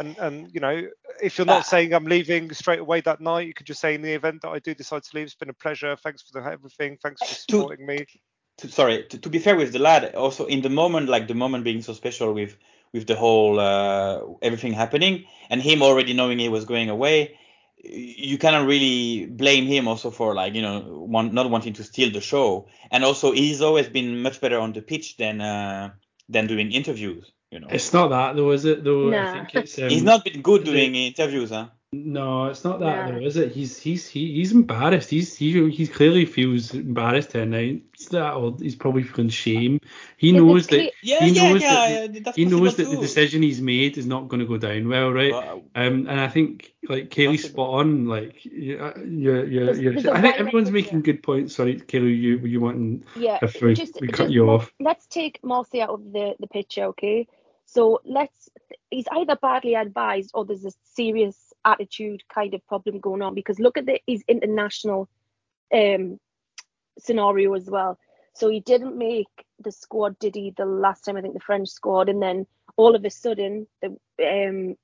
you know, if you're not saying I'm leaving straight away that night, you could just say in the event that I do decide to leave, it's been a pleasure, thanks for everything, thanks for supporting me. To be fair with the lad, also in the moment, like the moment being so special with the whole everything happening and him already knowing he was going away. You cannot really blame him also for, like, you know, not wanting to steal the show. And also, he's always been much better on the pitch than doing interviews. you know. It's not that though, is it? Though I think it's he's not been good doing interviews, huh? No, it's not that though, is it? He's embarrassed. He clearly feels embarrassed tonight. That, or he's probably feeling shame. He knows that the decision he's made is not going to go down well, right? Wow. And I think like Kayleigh's spot on. Like I think everyone's making good points. Sorry, Kayleigh, you wanting? Yeah, we cut you off. Let's take Marseille out of the picture, okay? So he's either badly advised or there's a serious attitude kind of problem going on, because look at his international scenario as well. So he didn't make the squad, did he, the last time? I think the French squad, and then all of a sudden I think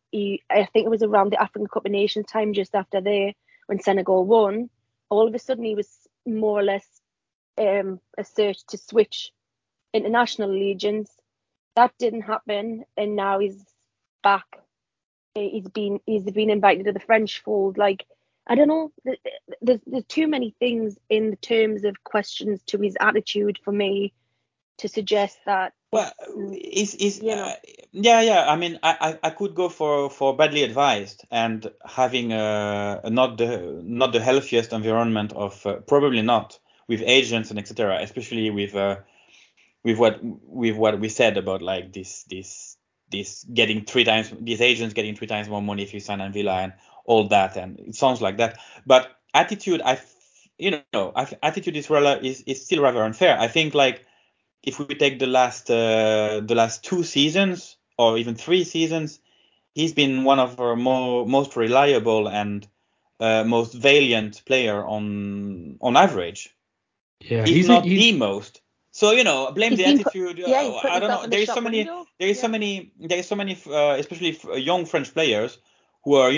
it was around the African Cup of Nations time, just after there when Senegal won, all of a sudden he was more or less asserted to switch international allegiance. That didn't happen, and now he's back. He's been invited to the French fold. Like, I don't know. There's too many things in the terms of questions to his attitude for me to suggest that. Well, is you know. I mean, I could go for badly advised and having not the healthiest environment of probably not with agents and etc. Especially with what we said about like this getting three times, these agents getting three times more money if you sign on Villa and all that, and it sounds like that. But attitude, attitude is still rather unfair. I think like if we take the last two seasons or even three seasons, he's been one of our most reliable and most valiant player on average. Yeah, he's not the most. So blame the attitude. I don't know. There is so many, especially young French players who are,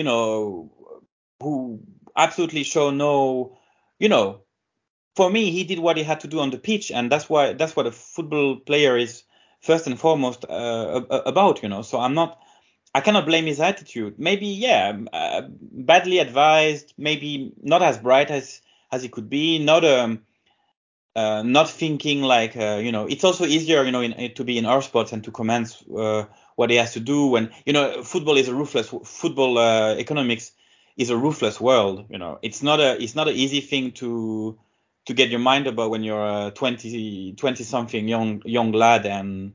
who absolutely show no, For me, he did what he had to do on the pitch, and that's what a football player is first and foremost about, So I cannot blame his attitude. Maybe badly advised. Maybe not as bright as he could be. Not thinking like, it's also easier, to be in our spots and to comment what he has to do when, economics is a ruthless world. It's not an easy thing to get your mind about when you're a 20 something young lad. And,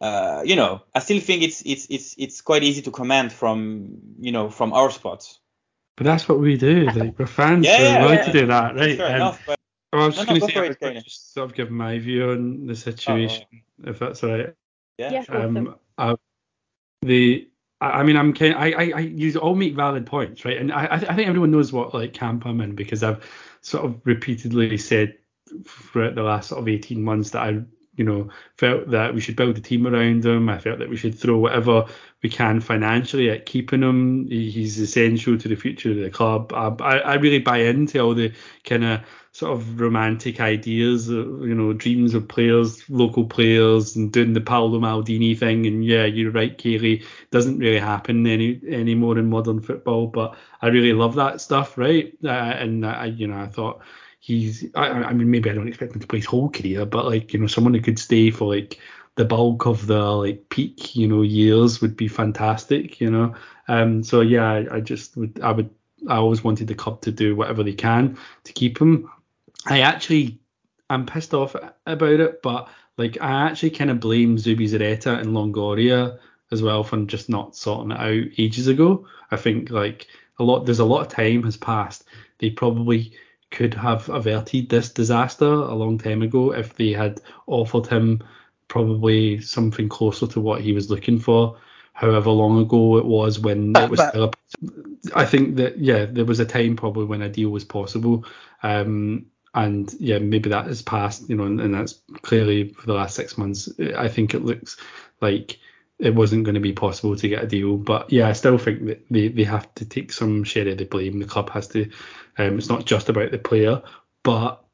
I still think it's quite easy to comment from our spots. But that's what we do. Like, we're fans. We like to do that. Right. Fair enough, but I was just sort of give my view on the situation, if that's all right. Yeah. Awesome. I you all make valid points, right? And I think everyone knows what like camp I'm in, because I've sort of repeatedly said throughout the last sort of 18 months that I, felt that we should build a team around him. I felt that we should throw whatever we can financially at keeping him. He's essential to the future of the club. I really buy into all the kind of sort of romantic ideas, dreams of players, local players, and doing the Paolo Maldini thing. And yeah, you're right, Kayleigh, doesn't really happen anymore in modern football. But I really love that stuff, right? I thought. Maybe I don't expect him to play his whole career, but like, someone who could stay for like the bulk of the like peak, years would be fantastic, So yeah, I always wanted the club to do whatever they can to keep him. I'm pissed off about it, but like, I actually kind of blame Zubizarreta and Longoria as well for just not sorting it out ages ago. I think like a lot of time has passed. They probably could have averted this disaster a long time ago if they had offered him probably something closer to what he was looking for, however long ago it was when it was still. I think that there was a time probably when a deal was possible, and maybe that has passed, and that's clearly for the last 6 months. I think it looks like it wasn't going to be possible to get a deal, but I still think that they have to take some share of the blame. The club has to. It's not just about the player, but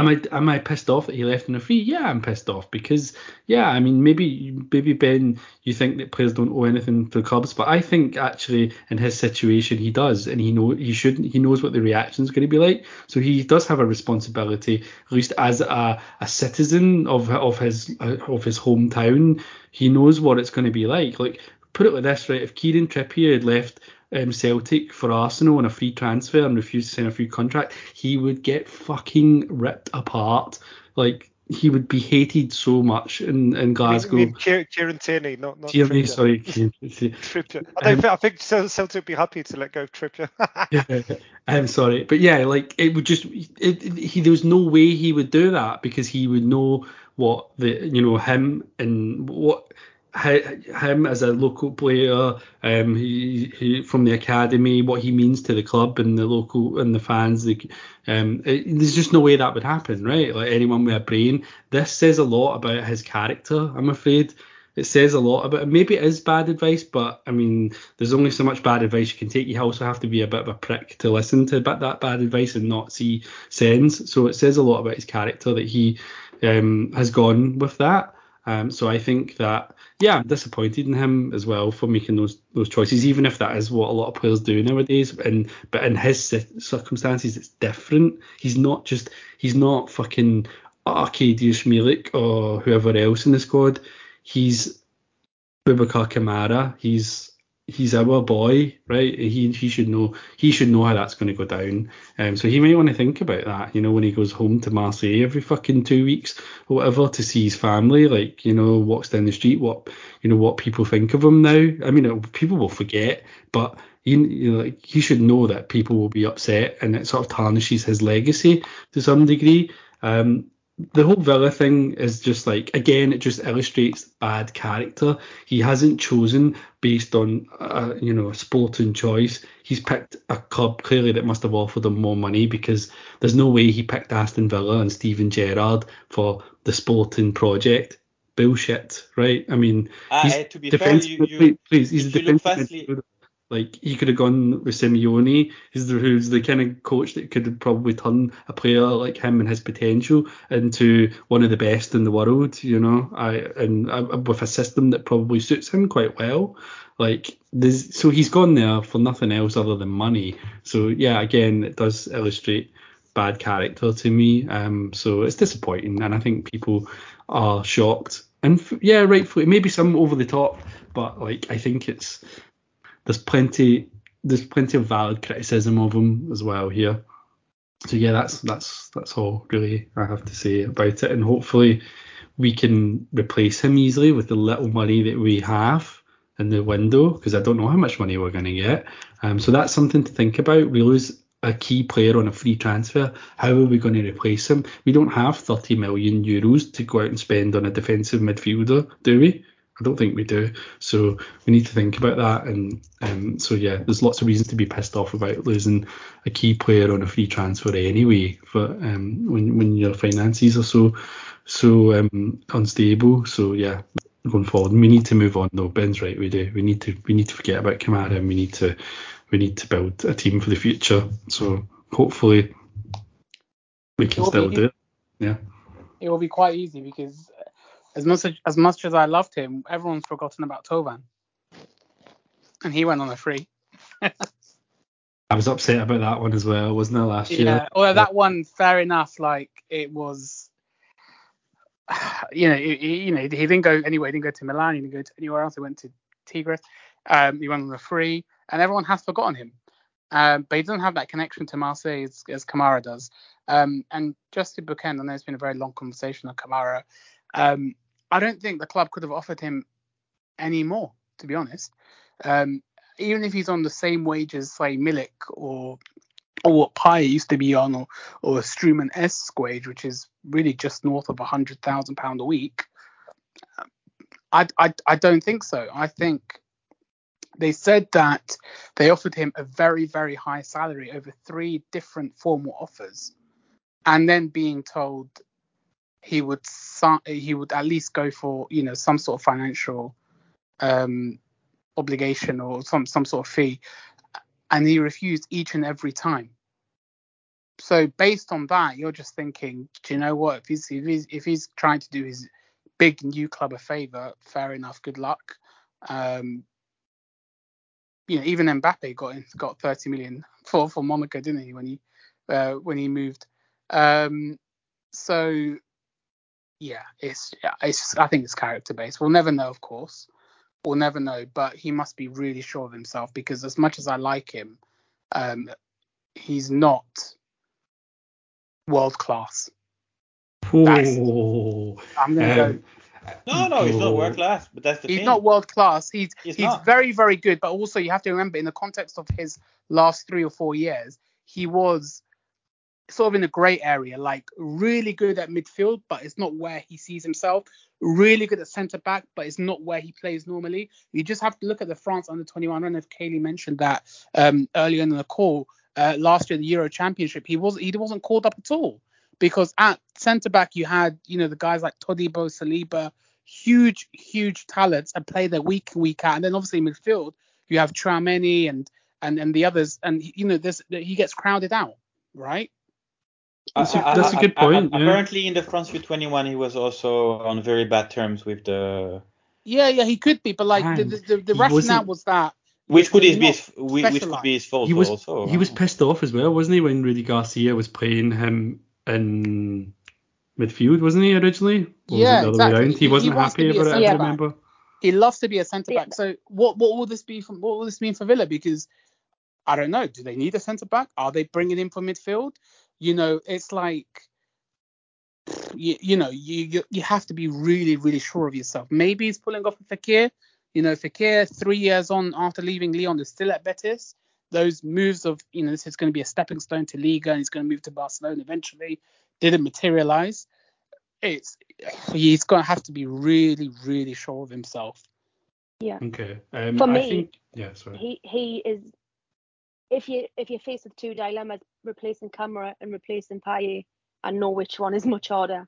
Am I pissed off that he left in a free? Yeah, I'm pissed off because, yeah, I mean, maybe Ben, you think that players don't owe anything to the clubs, but I think actually in his situation he does, and he knows what the reaction is going to be like, so he does have a responsibility, at least as a citizen of his hometown. He knows what it's going to be like. Like, put it like this, right? If Kieran Trippier had left Celtic for Arsenal on a free transfer and refused to sign a free contract, he would get fucking ripped apart. Like, he would be hated so much in Glasgow. Kieran Tierney, not Tierney, Trippier. Sorry, Kieran Trippier. I think Celtic would be happy to let go of Trippier. Yeah, I'm sorry, but yeah, like it would just. There was no way he would do that because he would know what him as a local player, he from the academy, what he means to the club and the local and the fans. There's just no way that would happen, right? Like, anyone with a brain, this says a lot about his character, I'm afraid. It says a lot about it. Maybe it is bad advice, but I mean, there's only so much bad advice you can take. You also have to be a bit of a prick to listen to that bad advice and not see sense. So it says a lot about his character that he has gone with that. So I think that, yeah, I'm disappointed in him as well for making those choices, even if that is what a lot of players do nowadays. But in his circumstances, it's different. He's not fucking Arkadiusz Milik or whoever else in the squad. He's Boubacar Kamara. He's our boy, right? He should know how that's going to go down. So he may want to think about that, when he goes home to Marseille every fucking 2 weeks or whatever to see his family, like, walks down the street, what people think of him now. I mean, people will forget, but he should know that people will be upset, and it sort of tarnishes his legacy to some degree. The whole Villa thing is just like, again, it just illustrates bad character. He hasn't chosen based on a sporting choice. He's picked a club clearly that must have offered him more money, because there's no way he picked Aston Villa and Steven Gerrard for the sporting project. Bullshit, right? I mean, to be fair, he's a defensive. Like, he could have gone with Simeone, who's the kind of coach that could have probably turned a player like him and his potential into one of the best in the world, with a system that probably suits him quite well. Like, so he's gone there for nothing else other than money. So, yeah, again, it does illustrate bad character to me. So it's disappointing, and I think people are shocked. And, yeah, rightfully, maybe some over the top, but, like, I think it's... There's plenty of valid criticism of him as well here. So yeah, that's all really I have to say about it. And hopefully we can replace him easily with the little money that we have in the window, because I don't know how much money we're going to get. So that's something to think about. We lose a key player on a free transfer. How are we going to replace him? We don't have 30 million euros to go out and spend on a defensive midfielder, do we? I don't think we do. So we need to think about that. And so, yeah, there's lots of reasons to be pissed off about losing a key player on a free transfer anyway, but when your finances are so unstable. So, yeah, going forward, we need to move on, though. Ben's right, we do. We need to forget about Kamara, and we need to build a team for the future. So hopefully we can still do it. Yeah. It will be quite easy, because... As much as I loved him, everyone's forgotten about Tovan, and he went on a free. I was upset about that one as well, wasn't I, last year? Yeah, although that one, fair enough. Like, it was, he didn't go anywhere. He didn't go to Milan. He didn't go to anywhere else. He went to Tigres. He went on a free, and everyone has forgotten him. But he doesn't have that connection to Marseille as Kamara does. And just to bookend, I know it's been a very long conversation on Kamara. I don't think the club could have offered him any more, to be honest. Even if he's on the same wage as, say, Milik or what Payet used to be on, or Struman-esque wage, which is really just north of £100,000 a week, I don't think so. I think they said that they offered him a very, very high salary over 3 different formal offers, and then being told he would at least go for some sort of financial obligation or some sort of fee, and he refused each and every time. So based on that, you're just thinking, do you know what? If he's trying to do his big new club a favour, fair enough. Good luck. Even Mbappe got 30 million for Monaco, didn't he? When he moved. I think it's character based. We'll never know, of course. We'll never know, but he must be really sure of himself, because as much as I like him, he's not world class. He's not world class, but that's the thing. He's not world class. He's very, very good, but also you have to remember, in the context of his last 3 or 4 years, he was sort of in a grey area, like really good at midfield, but it's not where he sees himself. Really good at centre back, but it's not where he plays normally. You just have to look at the France under 21. I don't know if Kayleigh mentioned that earlier in the call. Last year, the Euro Championship, he wasn't called up at all, because at centre back you had the guys like Todibo, Saliba, huge talents, and play their week out. And then obviously midfield you have Tramini and the others, and this, he gets crowded out, right? That's a good point. Apparently, in the France U21, he was also on very bad terms with the. Yeah, he could be, but the rationale was that. Which could be his fault. He was pissed off as well, wasn't he, when Rudy Garcia was playing him in midfield, wasn't he originally? Or yeah, was it the other way around? He wasn't happy about it. I remember. He loves to be a centre back. So what will this be? What will this mean for Villa? Because I don't know. Do they need a centre back? Are they bringing in for midfield? It's like, you have to be really, really sure of yourself. Maybe he's pulling off with Fekir. Fekir, 3 years on after leaving Lyon, is still at Betis. Those moves of, this is going to be a stepping stone to Liga and he's going to move to Barcelona eventually, didn't materialise. He's going to have to be really, really sure of himself. Yeah. Okay. For me, he is... If you're faced with two dilemmas, replacing Kamara and replacing Payet, I know which one is much harder.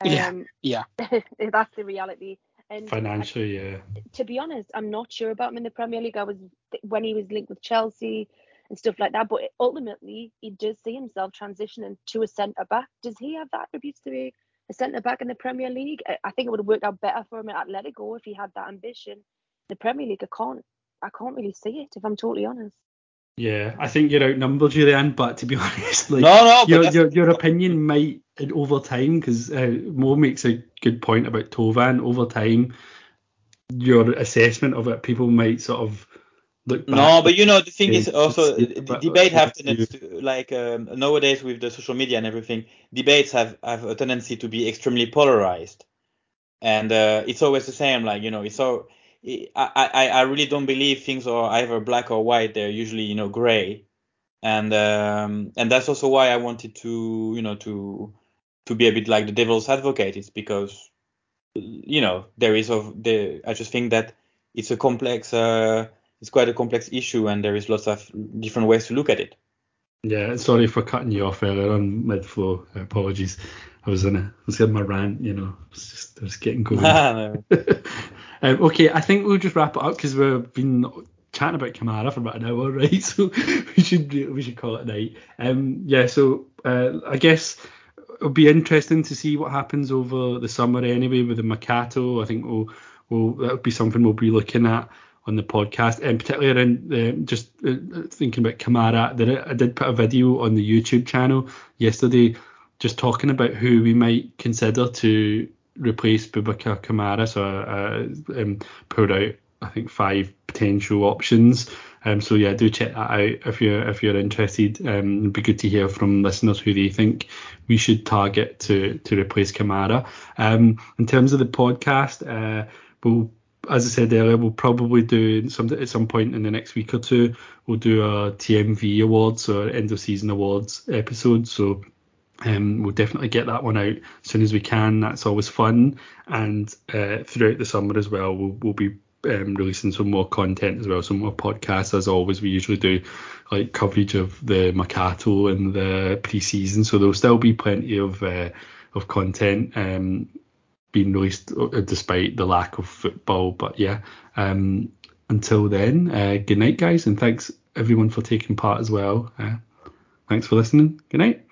That's the reality. And financially, to be honest, I'm not sure about him in the Premier League. I was when he was linked with Chelsea and stuff like that. But ultimately, he does see himself transitioning to a centre back. Does he have the attributes to be a centre back in the Premier League? I think it would have worked out better for him at Atletico if he had that ambition. The Premier League, I can't really see it, if I'm totally honest. Yeah, I think you're outnumbered, Julianne, but to be honest, your opinion might, over time, because Mo makes a good point about Tovan, over time, your assessment of it, people might sort of look back. No, but the thing is also, the debate have tendency, nowadays with the social media and everything, debates have a tendency to be extremely polarized. And it's always the same, it's so... I really don't believe things are either black or white. They're usually grey, and that's also why I wanted to to be a bit like the devil's advocate. It's because I just think that it's a complex it's quite a complex issue, and there is lots of different ways to look at it. Yeah, sorry for cutting you off earlier on mid-flow. Apologies, I was in my rant. I was getting going. Okay, I think we'll just wrap it up because we've been chatting about Kamara for about an hour, right? So we should call it a night. I guess it'll be interesting to see what happens over the summer anyway with the Mercato. I think that'll be something we'll be looking at on the podcast, and particularly around thinking about Kamara. I did put a video on the YouTube channel yesterday just talking about who we might consider to replace Boubacar Kamara, so I put out I think 5 potential options. Do check that out if you're interested. It'd be good to hear from listeners who they think we should target to replace Kamara. In terms of the podcast, we'll, as I said earlier, we'll probably do at some point in the next week or two. We'll do a TMV awards or end of season awards episode. So. We'll definitely get that one out as soon as we can. That's always fun, and throughout the summer as well, we'll be releasing some more content as well, some more podcasts. As always, we usually do like coverage of the Mercato and the pre-season, so there'll still be plenty of content being released despite the lack of football. But until then, good night, guys, and thanks everyone for taking part as well. Thanks for listening. Good night.